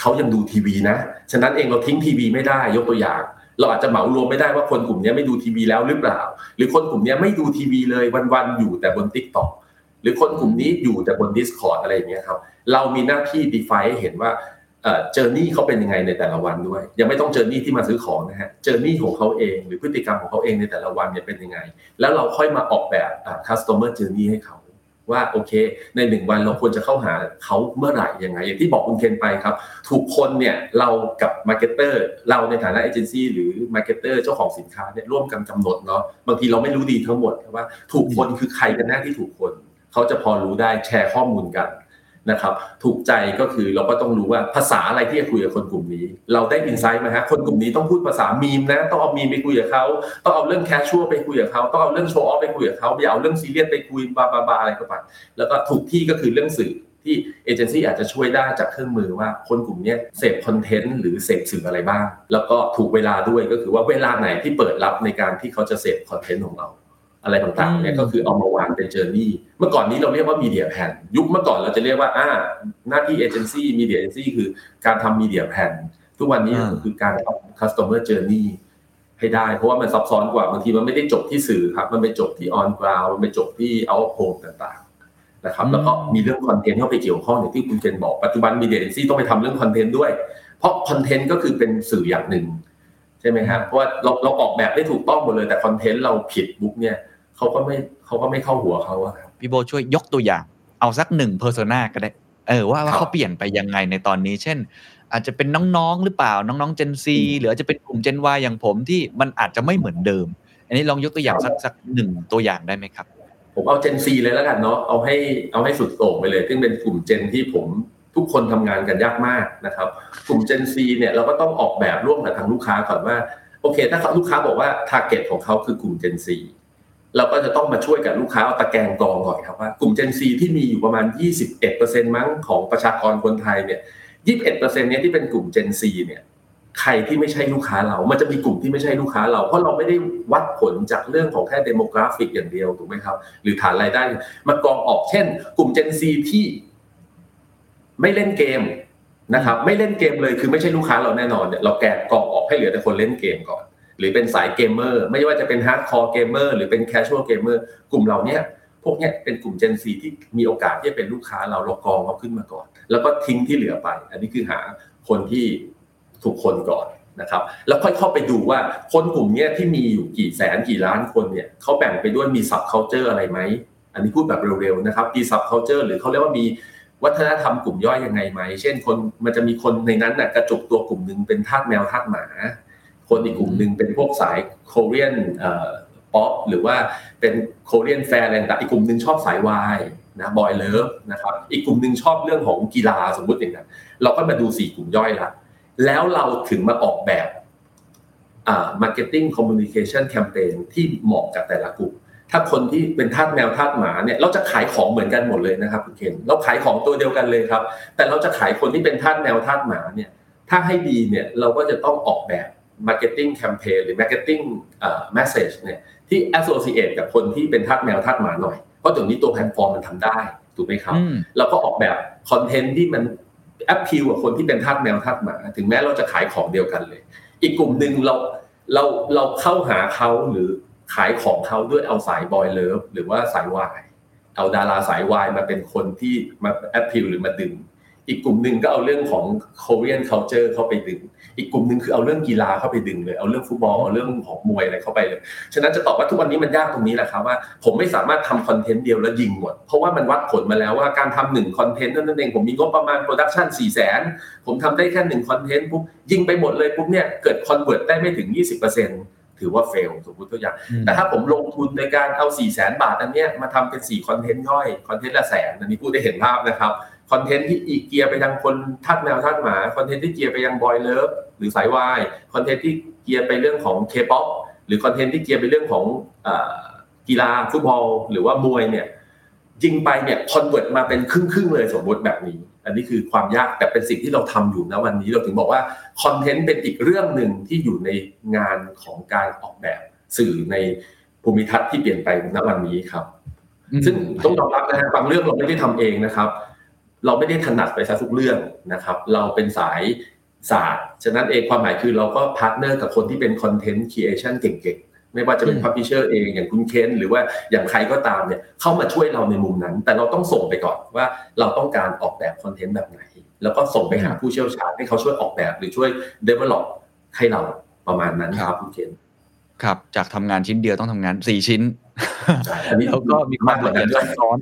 เขายังดูทีวีนะฉะนั้นเองเราทิ้งทีวีไม่ได้ยกตัวอย่างเราอาจจะเหมารวมไม่ได้ว่าคนกลุ่มนี้ไม่ดูทีวีแล้วหรือเปล่าหรือคนกลุ่มนี้ไม่ดูทีวีเลยวันๆอยู่แต่บน TikTok หรือคนกลุ่มนี้อยู่แต่บน Discord อะไรอย่างเงี้ยครับเรามีหน้าที่ define ให้เห็นว่าjourney เขาเป็นยังไงในแต่ละวันด้วยยังไม่ต้อง journey ที่มาซื้อของนะฮะ journey ของเขาเองหรือพฤติกรรมของเขาเองในแต่ละวันเนี่ยเป็นยังไงแล้วเราค่อยมาออกแบบ customer journey ให้เขาว่าโอเคใน1วันเราควรจะเข้าหาเขาเมื่อไหร่ยังไงอย่างที่บอกคุณเคนไปครับถูกคนเนี่ยเรากับมาร์เก็ตเตอร์เราในฐานะเอเจนซี่หรือมาร์เก็ตเตอร์เจ้าของสินค้าเนี่ยร่วมกันกำหนดเนาะบางทีเราไม่รู้ดีทั้งหมดว่าถูกคนคือใครกันแน่ที่ถูกคนเขาจะพอรู้ได้แชร์ข้อมูลกันนะครับถูกใจก็คือเราก็ต้องรู้ว่าภาษาอะไรที่จะคุยกับคนกลุ่มนี้เราได้อินไซต์มาฮะคนกลุ่มนี้ต้องพูดภาษามีมนะต้องเอามีมไปคุยกับเขาต้องเอาเรื่องแคชชัวร์ไปคุยกับเขาต้องเอาเรื่องโชว์ออฟไปคุยกับเขาอย่าเอาเรื่องซีเรียสไปคุยบาๆๆอะไรก็ไปแล้วก็ถูกที่ก็คือเรื่องสื่อที่เอเจนซี่อาจจะช่วยได้จากเครื่องมือว่าคนกลุ่มนี้เสพคอนเทนต์หรือเสพสื่ออะไรบ้างแล้วก็ถูกเวลาด้วยก็คือว่าเวลาไหนที่เปิดรับในการที่เขาจะเสพคอนเทนต์ของเราอะไรต่างๆเนี่ยก็คือเอามาวางเป็นเจอร์นี่เมื่อก่อนนี้เราเรียกว่ามีเดียแพลนยุคเมื่อก่อนเราจะเรียกว่าหน้าที่เอเจนซี่มีเดียเอเจนซี่คือการทำมีเดียแพลนทุกวันนี้ก็คือการทำคัสโตเมอร์เจอร์นี่ให้ได้เพราะว่ามันซับซ้อนกว่าบางทีมันไม่ได้จบที่สื่อครับมันไปจบที่ออนกราวมันไปจบที่เอาท์โฮมต่างๆนะครับแล้วก็มีเรื่องคอนเทนต์เข้าไปเกี่ยวข้องอย่างที่คุณเจนบอกปัจจุบันมีเดียเอเจนซี่ต้องไปทำเรื่องคอนเทนต์ด้วยเพราะคอนเทนต์ก็คือเป็นสื่ออย่างหนึ่งใช่ไหมครับเพราะว่าเราออกแบบได้ถูกต้องหมดเลยแต่คอนเทนต์เราผิดบุ๊กเนี่ยเขาก็ไม่เข้าหัวเขาอะครับพี่โบช่วยยกตัวอย่างเอาสัก1เพอร์โซนาก็ได้ว่าเขาเปลี่ยนไปยังไงในตอนนี้เช่นอาจจะเป็นน้องๆหรือเปล่าน้องๆ Gen Z หรืออาจจะเป็นกลุ่ม Gen Y อย่างผมที่มันอาจจะไม่เหมือนเดิมอันนี้ลองยกตัวอย่างสัก1ตัวอย่างได้ไหมครับผมเอา Gen Z เลยแล้วกันเนาะเอาให้สุดโต่งไปเลยซึ่งเป็นกลุ่ม Gen ที่ผมทุกคนทำงานกันยากมากนะครับกลุ่ม Gen Z เนี่ยเราก็ต้องออกแบบร่วมกับทางลูกค้าก่อนว่าโอเคถ้าลูกค้าบอกว่า target ของเขาคือกลุ่ม Gen Zเราก็จะต้องมาช่วยกับลูกค้าเอาตะแกรงกรองก่อนครับว่ากลุ่ม Gen Z ที่มีอยู่ประมาณ 21% มั้งของประชากรคนไทยเนี่ย 21% เนี่ยที่เป็นกลุ่ม Gen Z เนี่ยใครที่ไม่ใช่ลูกค้าเรามันจะมีกลุ่มที่ไม่ใช่ลูกค้าเราเพราะเราไม่ได้วัดผลจากเรื่องของแค่ demographic อย่างเดียวถูกไหมครับหรือฐานรายได้มากรองออกเช่นกลุ่ม Gen Z ที่ไม่เล่นเกมนะครับไม่เล่นเกมเลยคือไม่ใช่ลูกค้าเราแน่นอนเนี่ยเราแกะกรองออกให้เหลือแต่คนเล่นเกมก่อนหรือเป็นสายเกมเมอร์ไม่ว่าจะเป็นฮาร์ดคอร์เกมเมอร์หรือเป็นแคชชวลเกมเมอร์กลุ่มเหล่านี้พวกนี้เป็นกลุ่ม Gen Z ที่มีโอกาสที่จะเป็นลูกค้าเรากรองเขาขึ้นมาก่อนแล้วก็ทิ้งที่เหลือไปอันนี้คือหาคนที่ถูกคนก่อนนะครับแล้วค่อยเข้าไปดูว่าคนกลุ่มนี้ที่มีอยู่กี่แสนกี่ล้านคนเนี่ยเขาแบ่งไปด้วยมีซับคัลเจอร์อะไรไหมอันนี้พูดแบบเร็วๆนะครับมีซับคัลเจอร์หรือเขาเรียกว่ามีวัฒนธรรมกลุ่มย่อยยังไงไหมเช่นคนมันจะมีคนในนั้นน่ะกระจุกตัวกลุ่มนึงเป็นทาสแมวทาสหมาคนอีกกลุ่มนึงเป็นพวกสาย Korean Pop หรือว่าเป็น Korean Fan อะไรต่างอีกกลุ่มนึงชอบสายวายนะ Boy Love นะครับอีกกลุ่มนึงชอบเรื่องของกีฬาสมมุติอย่างนั้นเราก็มาดู4กลุ่มย่อยละแล้วเราถึงมาออกแบบmarketing communication campaign ที่เหมาะกับแต่ละกลุ่มถ้าคนที่เป็นทาสแมวทาสหมาเนี่ยเราจะขายของเหมือนกันหมดเลยนะครับคุณเคนเราขายของตัวเดียวกันเลยครับแต่เราจะขายคนที่เป็นทาสแมวทาสหมาเนี่ยถ้าให้ดีเนี่ยเราก็จะต้องออกแบบmarketing campaign หรือ marketing message เนี่ยที่ associate กับคนที่เป็นทาสแมวทาสหมาหน่อยเพราะตรงนี้ตัวแพลตฟอร์มมันทำได้ถูกไหมครับแล้วก็ออกแบบคอนเทนต์ที่มัน แอพพิลกับคนที่เป็นทาสแมวทาสหมาถึงแม้เราจะขายของเดียวกันเลยอีกกลุ่มนึงเราเข้าหาเขาหรือขายของเขาด้วยเอาสายบอยเลิฟหรือว่าสายวายเอาดาราสายวายมาเป็นคนที่มาแอพพิลหรือมาดึงอีกกลุ่มนึงก็เอาเรื่องของ Korean culture เข้าไปดึงอีกกลุ่มนึงคือเอาเรื่องกีฬาเข้าไปดึงเลยเอาเรื่องฟุตบอลเอาเรื่องของมวยอะไรเข้าไปเลยฉะนั้นจะตอบว่าทุกวันนี้มันยากตรงนี้แหละครับว่าผมไม่สามารถทำคอนเทนต์เดียวแล้วยิงหมดเพราะว่ามันวัดผลมาแล้วว่าการทำ1คอนเทนต์นั่นเองผมมีงบประมาณ production 400,000 ผมทำได้แค่1คอนเทนต์ปุ๊บยิงไปหมดเลยปุ๊บเนี่ยเกิด convert ได้ไม่ถึง 20% ถือว่า fail สมมุติตัวอย่างแต่ถ้าผมลงทุนในการเอา 400,000 บาทอันเนี้ยมาทำเป็น4คอนเทนต์ย่อยคอนเทนต์ละแสนอันนี้พูดได้เห็นภาพนะครับคอนเทนต์ที่อีเกียไปทางคนทาสแมวทาสหมาคอนเทนต์ที่เกียไปยังบอยเลิฟหรือสายวายคอนเทนต์ที่เกียไปเรื่องของ K-pop หรือคอนเทนต์ที่เกียไปเรื่องของกีฬาฟุตบอลหรือว่ามวยเนี่ยจริงไปเนี่ยคอนเวิร์ตมาเป็นครึ่งๆเลยสมมุติแบบนี้อันนี้คือความยากแต่เป็นสิ่งที่เราทำอยู่ณวันนี้เราถึงบอกว่าคอนเทนต์เป็นอีกเรื่องนึงที่อยู่ในงานของการออกแบบสื่อในภูมิทัศน์ที่เปลี่ยนไปณวันนี้ครับซึ่งต้องยอมรับนะฮะบางเรื่องเราไม่ได้ทำเองนะครับเราไม่ได้ถนัดไปซะทุกเรื่องนะครับเราเป็นสายศาสตร์ฉะนั้นเองความหมายคือเราก็พาร์ทเนอร์กับคนที่เป็นคอนเทนต์ครีเอชั่นเก่งๆไม่ว่าจะเป็นพับลิเชอร์เองอย่างคุณเคนหรือว่าอย่างใครก็ตามเนี่ยเข้ามาช่วยเราในมุมนั้นแต่เราต้องส่งไปก่อนว่าเราต้องการออกแบบคอนเทนต์แบบไหนแล้วก็ส่งไปหาผู้เชี่ยวชาญให้เขาช่วยออกแบบหรือช่วย develop ให้เราประมาณนั้นครับคุณเคนครับจากทำงานชิ้นเดียวต้องทำงาน4ชิ้นแล้วก็มีความละเอียดซับซ้อน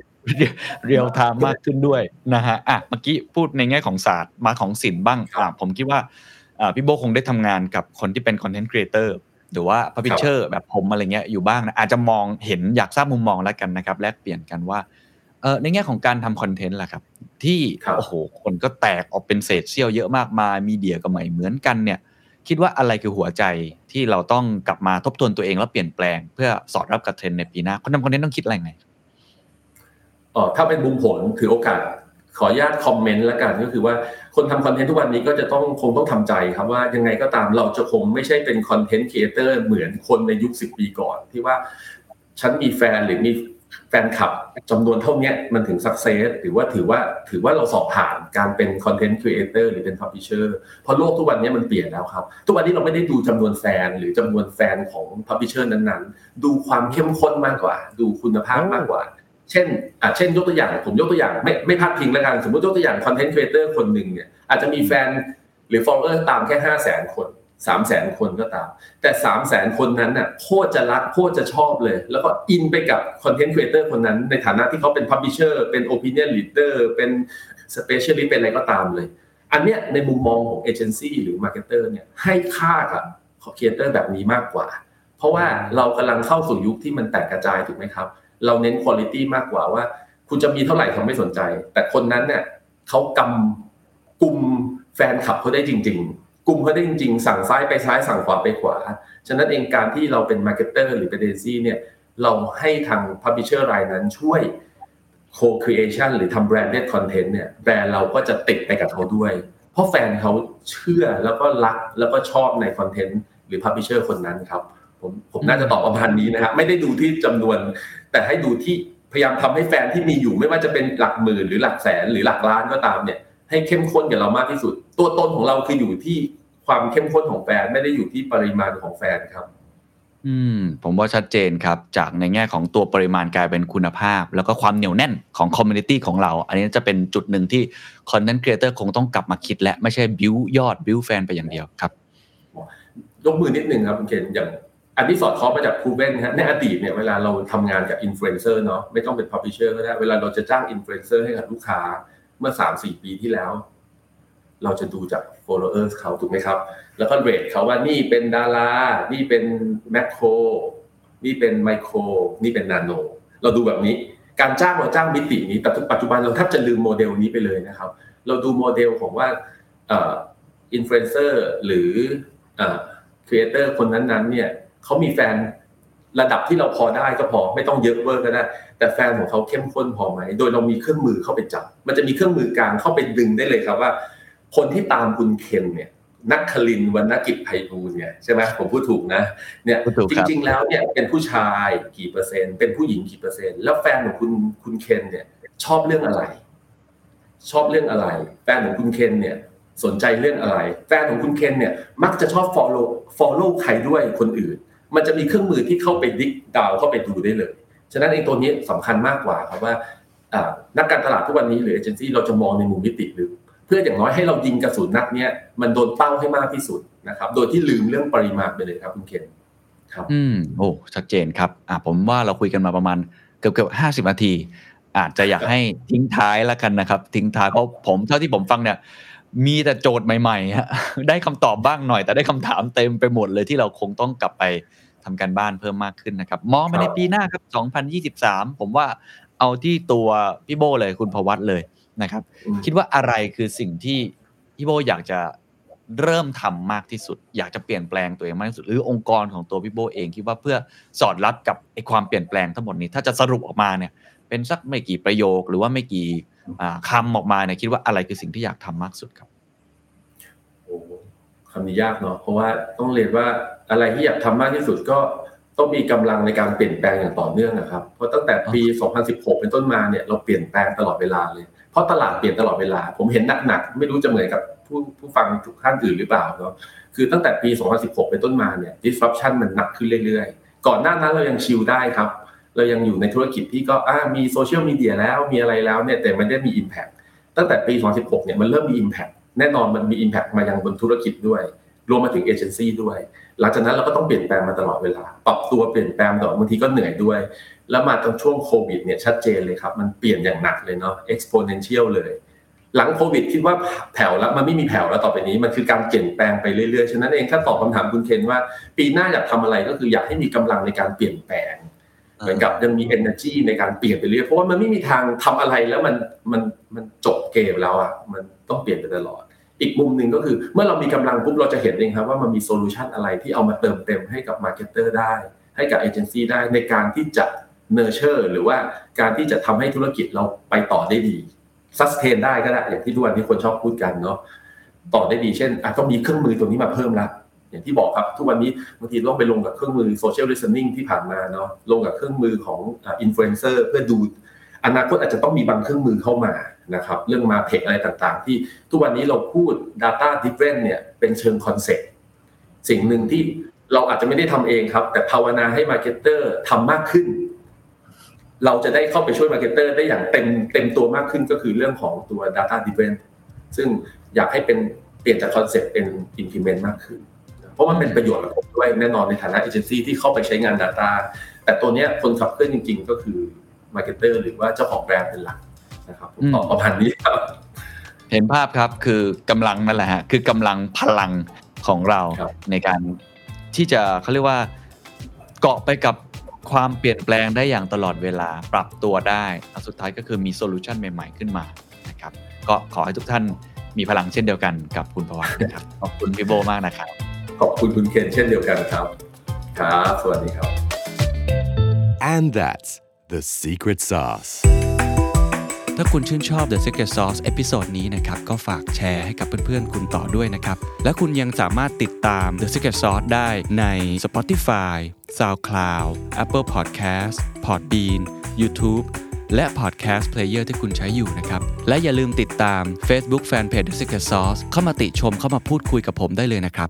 เรียลไทม์มากขึ้นด้วยนะฮะอ่ะเมื่อกี้พูดในแง่ของศาสตร์มาของศิลป์บ้างผมคิดว่าพี่โบคงได้ทำงานกับคนที่เป็นคอนเทนต์ครีเอเตอร์หรือว่าพับลิเชอร์แบบผมอะไรเงี้ยอยู่บ้างนะอาจจะมองเห็นอยากทราบมุมมองแล้วกันนะครับแลกเปลี่ยนกันว่าในแง่ของการทำคอนเทนต์ล่ะครับที่โอ้โหคนก็แตกออกเป็นเศษเสี้ยวเยอะมากมายมีเดียก็ไม่เหมือนกันเนี่ยคิดว่าอะไรคือหัวใจที่เราต้องกลับมาทบทวนตัวเองแล้วเปลี่ยนแปลงเพื่อสอดรับกับเทรนด์ในปีหน้าคนทำคอนเทนต์ต้องคิดอะไรไงถ้าเป็นมุมผลถือโอกาสขออนุญาตคอมเมนต์ละกันก็คือว่าคนทำคอนเทนต์ทุกวันนี้ก็จะต้องคงต้องทำใจครับว่ายังไงก็ตามเราจะคงไม่ใช่เป็นคอนเทนต์ครีเอเตอร์เหมือนคนในยุค10ปีก่อนที่ว่าฉันมีแฟนหรือมีแฟนคลับจำนวนเท่านี้มันถึงสักเซสหรือว่าถือว่าเราสอบผ่านการเป็นคอนเทนต์ครีเอเตอร์หรือเป็นพับลิเชอร์เพราะโลกทุกวันนี้มันเปลี่ยนแล้วครับทุกวันนี้เราไม่ได้ดูจำนวนแฟนหรือจำนวนแฟนของพับลิเชอร์นั้นๆดูความเข้มข้นมากกว่าดูคุณภาพมากกว่าเช่นยกตัวอย่างผมยกตัวอย่างไม่พลาดพิงแล้วกันสมมุติยกตัวอย่างคอนเทนต์ครีเอเตอร์คนหนึ่งเนี่ยอาจจะมีแฟนหรือฟอลโลเวอร์ตามแค่ 500,000 คน 300,000 คนก็ตามแต่ 300,000 คนนั้นน่ะโคตรจะรักโคตรจะชอบเลยแล้วก็อินไปกับคอนเทนต์ครีเอเตอร์คนนั้นในฐานะที่เขาเป็นพับลิเชอร์เป็นโอปิเนียนลีดเดอร์เป็นสเปเชียลิสต์เป็นอะไรก็ตามเลยอันเนี้ยในมุมมองของเอเจนซี่หรือมาร์เก็ตเตอร์เนี่ยให้ค่ากับครีเอเตอร์แบบนี้มากกว่าเพราะว่าเรากำลังเข้าสู่ยุคที่มันแตกกระจายถูกไหมครับเราเน้นคุณภาพมากกว่าว่าคุณจะมีเท่าไหร่ทำไม่สนใจแต่คนนั้นเนี่ยเค้ากำกุมแฟนคลับเค้าได้จริงๆกุมเค้าได้จริงๆสั่งซ้ายไปซ้ายสั่งขวาไปขวาฉะนั้นเองการที่เราเป็นมาร์เก็ตเตอร์หรือเป็นเอเจนซี่เนี่ยเราให้ทางพับลิเชอร์รายนั้นช่วยโคครีเอชั่นหรือทำแบรนด์เนดคอนเทนต์เนี่ยแบรนด์เราก็จะติดไปกับเค้าด้วยเพราะแฟนเค้าเชื่อแล้วก็รักแล้วก็ชอบในคอนเทนต์หรือพับลิเชอร์คนนั้นครับผมน่าจะตอบประมาณนี้นะครับไม่ได้ดูที่จำนวนแต่ให้ดูที่พยายามทำให้แฟนที่มีอยู่ไม่ว่าจะเป็นหลักหมื่นหรือหลักแสนหรือหลักล้านก็ตามเนี่ยให้เข้มข้นกับเรามากที่สุดตัวตนของเราคืออยู่ที่ความเข้มข้นของแฟนไม่ได้อยู่ที่ปริมาณของแฟนครับผมว่าชัดเจนครับจากในแง่ของตัวปริมาณกลายเป็นคุณภาพแล้วก็ความเหนียวแน่นของคอมมูนิตี้ของเราอันนี้จะเป็นจุดหนึ่งที่คอนเทนต์ครีเอเตอร์คงต้องกลับมาคิดและไม่ใช่บิ้วยอดบิ้วแฟนไปอย่างเดียวครับยกมือนิดนึงครับคุณเคนอย่างอันที่สอดคล้องมาจากพูเว่นฮะในอดีตเนี่ยเวลาเราทำงานกับอินฟลูเอนเซอร์เนาะไม่ต้องเป็นพับลิเชอร์ก็ได้เวลาเราจะจ้างอินฟลูเอนเซอร์ให้กับลูกค้าเมื่อ 3-4 ปีที่แล้วเราจะดูจาก followers เขาถูกไหมครับแล้วก็เรทเขาว่านี่เป็นดารานี่เป็นแมคโครนี่เป็นไมโครนี่เป็นนาโนเราดูแบบนี้การจ้างเราจ้างมิตินี้แต่ปัจจุบันเราแทบจะลืมโมเดลนี้ไปเลยนะครับเราดูโมเดลของว่าอินฟลูเอนเซอร์หรือครีเอเตอร์คนนั้นๆเนี่ยเขามีแฟนระดับที่เราพอได้ก็พอไม่ต้องเยอะเวอร์ก็ได้แต่แฟนของเขาเข้มข้นพอไหมโดยเรามีเครื่องมือเข้าไปจับมันจะมีเครื่องมือกลางเข้าไปดึงได้เลยครับว่าคนที่ตามคุณเคนเนี่ยนักคลินวรรณกิจไพบูลย์เนี่ยใช่ไหมผมพูดถูกนะเนี่ยจริงๆแล้วเนี่ยเป็นผู้ชายกี่เปอร์เซ็นต์เป็นผู้หญิงกี่เปอร์เซ็นต์แล้วแฟนของคุณเคนเนี่ยชอบเรื่องอะไร ชอบเรื่องอะไรแฟนของคุณเคนเนี่ยสนใจเรื่องอะไรแฟนของคุณเคนเนี่ยมักจะชอบ follow ใครด้วยคนอื่นมันจะมีเครื่องมือที่เข้าไปดิกดาวเข้าไปดูได้เลยฉะนั้นไอ้ตัวนี้สำคัญมากกว่าครับว่านักการตลาดทุกวันนี้หรือเอเจนซี่เราจะมองในมุมมิติลึกเพื่ออย่างน้อยให้เรายิงกระสุนนัดเนี้ยมันโดนเป้าให้มากที่สุดนะครับโดยที่ลืมเรื่องปริมาณไปเลยครับคุณเคนครับโอ้ชัดเจนครับผมว่าเราคุยกันมาประมาณเกือบๆ50นาทีอาจจะอยากให้ทิ้งท้ายละกันนะครับทิ้งท้ายเพราะผมเท่าที่ผมฟังเนี่ยมีแต่โจทย์ใหม่ๆฮะได้คำตอบบ้างหน่อยแต่ได้คำถามเต็มไปหมดเลยที่เราคงต้องกลับไปทำการบ้านเพิ่มมากขึ้นนะครับมองไปในปีหน้าครับ2023ผมว่าเอาที่ตัวพี่โบเลยคุณภวัฒน์เลยนะครับคิดว่าอะไรคือสิ่งที่พี่โบอยากจะเริ่มทำมากที่สุดอยากจะเปลี่ยนแปลงตัวเองมากที่สุดหรือองค์กรของตัวพี่โบเองคิดว่าเพื่อสอดรับกับไอ้ความเปลี่ยนแปลงทั้งหมดนี้ถ้าจะสรุปออกมาเนี่ยเป็นสักไม่กี่ประโยคหรือว่าไม่กี่คำออกมาเนี่ยคิดว่าอะไรคือสิ่งที่อยากทำมากสุดครับโอ้คำนี้ยากเนาะเพราะว่าต้องเรียนว่าอะไรที่อยากทำมากที่สุดก็ต้องมีกำลังในการเปลี่ยนแปลงอย่างต่อเนื่องนะครับเพราะตั้งแต่ปี2016เป็นต้นมาเนี่ยเราเปลี่ยนแปลงตลอดเวลาเลยเพราะตลาดเปลี่ยนตลอดเวลาผมเห็นหนักๆไม่รู้จะเหมือนกับผู้ฟังทุกท่านอื่นหรือเปล่าเนาะคือตั้งแต่ปี2016เป็นต้นมาเนี่ย disruption มันหนักขึ้นเรื่อยๆก่อนหน้านั้นเรายังชิลได้ครับเรายังอยู่ในธุรกิจที่ก็มีโซเชียลมีเดียแล้วมีอะไรแล้วเนี่ยแต่มันได้มี impact ตั้งแต่ปี2016เนี่ยมันเริ่มมี impact แน่นอนมันมี impact มายังบนธุรกิจด้วยรวมมาถึงเอเจนซี่ด้วยหลังจากนั้นเราก็ต้องเปลี่ยนแปลงมาตลอดเวลาปรับตัวเปลี่ยนแปลงตลอดบางทีก็เหนื่อยด้วยแล้วมาตอนช่วงโควิดเนี่ยชัดเจนเลยครับมันเปลี่ยนอย่างหนักเลยเนาะ exponential เลยหลังโควิดคิดว่าแผ่วแล้วมันไม่มีแผ่วแล้วต่อไปนี้มันคือการเปลี่ยนแปลงไปเรื่อยๆฉะนั้นเองถ้าตอบคำถามคุณเคนว่าปีหน้าอยากทำอะไรก็คืออยากให้มีกำลังในการเปลี่ยนแปลงเหมือนกับยังมี energy ในการเปลี่ยนไปเรื่อยเพราะว่ามันไม่มีทางทำอะไรแล้วมันจบเกมแล้วอ่ะมันต้องเปลี่ยนไปตลอดอีกมุมหนึ่งก็คือเมื่อเรามีกำลังปุ๊บเราจะเห็นเองครับว่ามันมีโซลูชันอะไรที่เอามาเติมเต็มให้กับมาร์เก็ตเตอร์ได้ให้กับเอเจนซี่ได้ในการที่จะ nurture หรือว่าการที่จะทำให้ธุรกิจเราไปต่อได้ดี sustain ได้ก็ได้อย่างที่ทุกวันนี้คนชอบพูดกันเนาะต่อได้ดีเช่นต้องมีเครื่องมือตัวนี้มาเพิ่มละอย่างที่บอกครับทุกวันนี้บางทีต้องไปลงกับเครื่องมือ social listening ที่ผ่านมาเนาะลงกับเครื่องมือของinfluencer เพื่อดูอนาคตอาจจะต้องมีบางเครื่องมือเข้ามานะครับเรื่องมาเทคอะไรต่างๆที่ทุกวันนี้เราพูด data driven เนี่ยเป็นเชิงคอนเซ็ปต์สิ่งหนึ่งที่เราอาจจะไม่ได้ทำเองครับแต่ภาวนาให้ marketer ทำมากขึ้นเราจะได้เข้าไปช่วย marketer ได้อย่างเต็มตัวมากขึ้นก็คือเรื่องของตัว data driven ซึ่งอยากให้เป็นเปลี่ยนจากคอนเซ็ปต์เป็น implement มากขึ้นเพราะมันเป็นประโยชน์กับผมด้วยแน่นอนในฐานะเอเจนซี่ที่เข้าไปใช้งาน data แต่ตัวเนี้ยคนขับเคลื่อนจริงๆก็คือmarketer หรือว่าเจ้าของแบรนด์เป็นหลักนะครับผมตอบประมาณนี้ครับเห็นภาพครับคือกำลังนั่นแหละฮะคือกำลังพลังของเราในการที่จะเขาเรียกว่าเกาะไปกับความเปลี่ยนแปลงได้อย่างตลอดเวลาปรับตัวได้สุดท้ายก็คือมีโซลูชันใหม่ๆขึ้นมานะครับก็ขอให้ทุกท่านมีพลังเช่นเดียวกันกับคุณภวัฒน์นะครับขอบคุณพี่โบมากนะครับขอบคุณคุณเคนเช่นเดียวกันครับครับสวัสดีครับ and that's The Secret Sauce ถ้าคุณชื่นชอบ The Secret Sauce ตอนนี้นะครับก็ฝากแชร์ให้กับเพื่อนๆคุณต่อด้วยนะครับและคุณยังสามารถติดตาม The Secret Sauce ได้ใน Spotify, SoundCloud, Apple Podcast, Podbean, YouTube และ Podcast Player ที่คุณใช้อยู่นะครับและอย่าลืมติดตาม Facebook Fanpage The Secret Sauce เข้ามาติชมเข้ามาพูดคุยกับผมได้เลยนะครับ